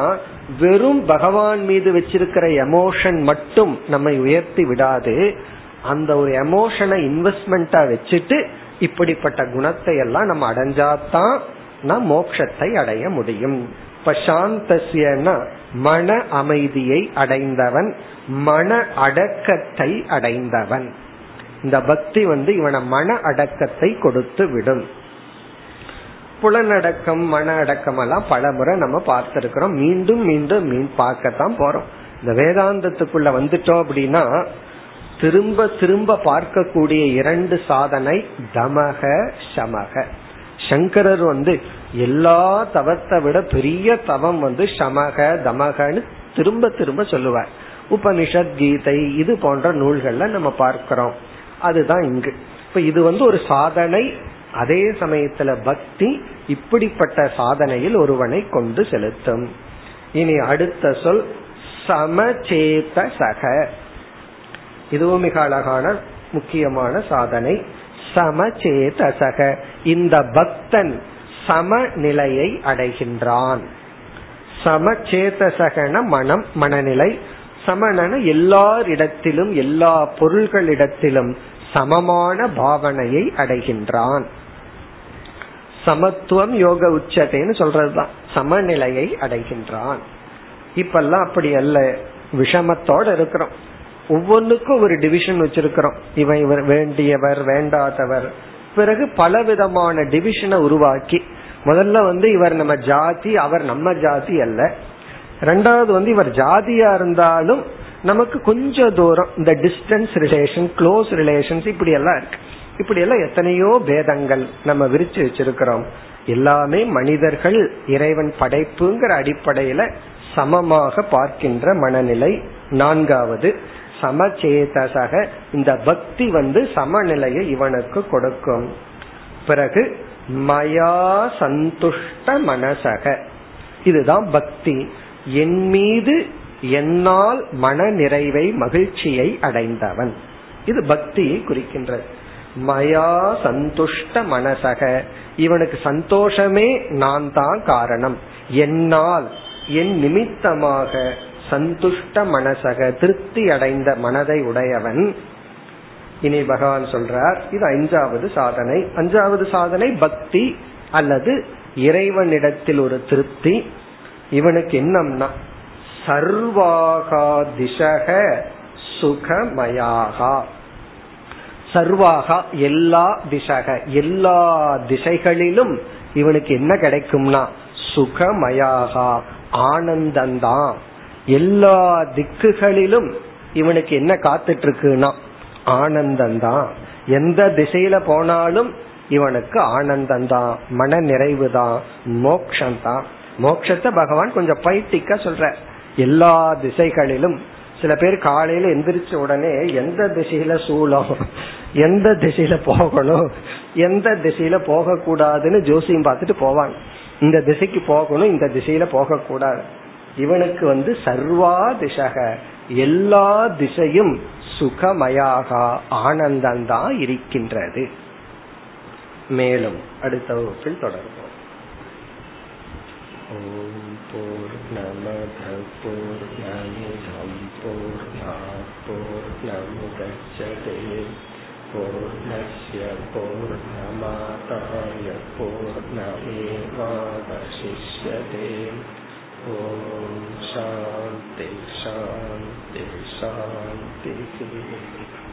வெறும் பகவான் மீது வச்சிருக்கிற எமோஷன் மட்டும் நம்மை உயர்த்தி விடாது. அந்த ஒரு எமோஷனை இன்வெஸ்ட்மெண்டா வச்சுட்டு இப்படிப்பட்ட குணத்தை எல்லாம் நம்ம அடைஞ்சாதான் நாம் மோட்சத்தை அடைய முடியும். இப்ப சாந்தஸ்யனா மன அமைதியை அடைந்தவன், மன அடக்கத்தை அடைந்தவன். இந்த பக்தி வந்து இவனை மன அடக்கத்தை கொடுத்து விடும். புலனடக்கம் மன அடக்கம் எல்லாம் பல முறை நம்ம பார்த்திருக்கிறோம். மீண்டும் மீண்டும் மீன் பார்க்கத்தான் போறோம். இந்த வேதாந்தத்துக்குள்ள வந்துட்டோம் அப்படின்னா திரும்ப திரும்ப பார்க்கக்கூடிய இரண்டு சாதனை தமக சமக. சங்கரர் வந்து எல்லா தவத்தை விட பெரிய தவம் வந்து சமக தமகன்னு திரும்ப திரும்ப சொல்லுவார். உபனிஷத், கீதை இது போன்ற நூல்கள்ல நம்ம பார்க்கிறோம். அதுதான் இங்கு. இப்ப இது வந்து ஒரு சாதனை, அதே சமயத்துல பக்தி இப்படிப்பட்ட சாதனையில் ஒருவனை கொண்டு செலுத்தும். இனி அடுத்த சொல் சமச்சேத சக. இதுவும் மிக அழகான முக்கியமான சாதனை. சமச்சேதசக, இந்த பக்தன் சமநிலையை அடைகின்றான். சமச்சேதசகன மனம், மனநிலை. சமணன எல்லாரிடத்திலும் எல்லா பொருள்களிடத்திலும் சமமான பாவனையை அடைகின்றான். சமத்துவம் யோக உச்சத்தைன்னு சொல்றதுதான், சமநிலையை அடைகின்றான். இப்பெல்லாம் அப்படி அல்ல, விஷமத்தோட இருக்கிறோம். ஒவ்வொன்றுக்கும் ஒரு டிவிஷன் வச்சிருக்கிறோம். இவன் இவர் வேண்டியவர், வேண்டாதவர், பிறகு பல விதமான டிவிஷனை உருவாக்கி, முதல்ல வந்து இவர் நம்ம ஜாதி, அவர் நம்ம ஜாதி அல்ல. ரெண்டாவது வந்து இவர் ஜாதியா இருந்தாலும் நமக்கு கொஞ்சம் தூரம் இந்த டிஸ்டன்ஸ் ரிலேஷன், க்ளோஸ் ரிலேஷன்ஸ் இப்படி எல்லாம் இருக்கு. இப்படி எல்லாம் எத்தனையோ பேதங்கள் நம்ம விரிச்சு வச்சிருக்கிறோம். எல்லாமே மனிதர்கள் இறைவன் படைப்புங்கிற அடிப்படையில சமமாக பார்க்கின்ற மனநிலை. நான்காவது சமச்சேதசக, இந்த பக்தி வந்து சமநிலையை இவனுக்கு கொடுக்கும். பிறகு மயா சந்துஷ்ட மனசக, இதுதான் பக்தி, என் மீது என்னால் மன நிறைவை மகிழ்ச்சியை அடைந்தவன். இது பக்தியை குறிக்கின்றது. மயா சந்துஷ்ட மனசக, இவனுக்கு சந்தோஷமே நான் தான் காரணம், என்னால் என் நிமித்தமாக சந்துஷ்ட மனசக திருப்தி அடைந்த மனதை உடையவன். இனி பகவான் சொல்றார், இது ஐந்தாவது சாதனை. அஞ்சாவது சாதனை பக்தி அல்லது இறைவனிடத்தில் ஒரு திருப்தி. இவனுக்கு என்னம்னா சர்வாகா திசக சுகமயாகா. சர்வாகா எல்லா திசக, எல்லா திசைகளிலும் இவனுக்கு என்ன கிடைக்கும்னா சுகமயாகா ஆனந்தந்தான். எல்லா திக்குகளிலும் இவனுக்கு என்ன காத்துட்டு இருக்குன்னா ஆனந்தந்தான். எந்த திசையில போனாலும் இவனுக்கு ஆனந்தந்தான், மன நிறைவு தான், மோட்சம்தான். மோட்சத்தை பகவான் கொஞ்சம் பைத்திக்கா சொல்ற, எல்லா திசைகளிலும். சில பேர் காலையில எந்திரிச்ச உடனே எந்த திசையில சூலம், எந்த திசையில போகணும், எந்த திசையில போக கூடாதுன்னு ஜோசியம் பார்த்துட்டு போவாங்க. இந்த திசைக்கு போகணும், இந்த திசையில போக கூடாது. இவனுக்கு வந்து சர்வா திசக எல்லா திசையும் சுகமயாக ஆனந்தந்தான் இருக்கின்றது. மேலும் அடுத்த வகுப்பில் தொடர்போம். ஓம் பூர்ணமத பூர்ணமிதம் பூர்ணாத் பூர்ணமுதச்யதே பூர்ணஸ்ய பூர்ணமாதாய பூர்ணமேவாவசிஷ்யதே. ஓம் சாந்தி சாந்தி சாந்தி.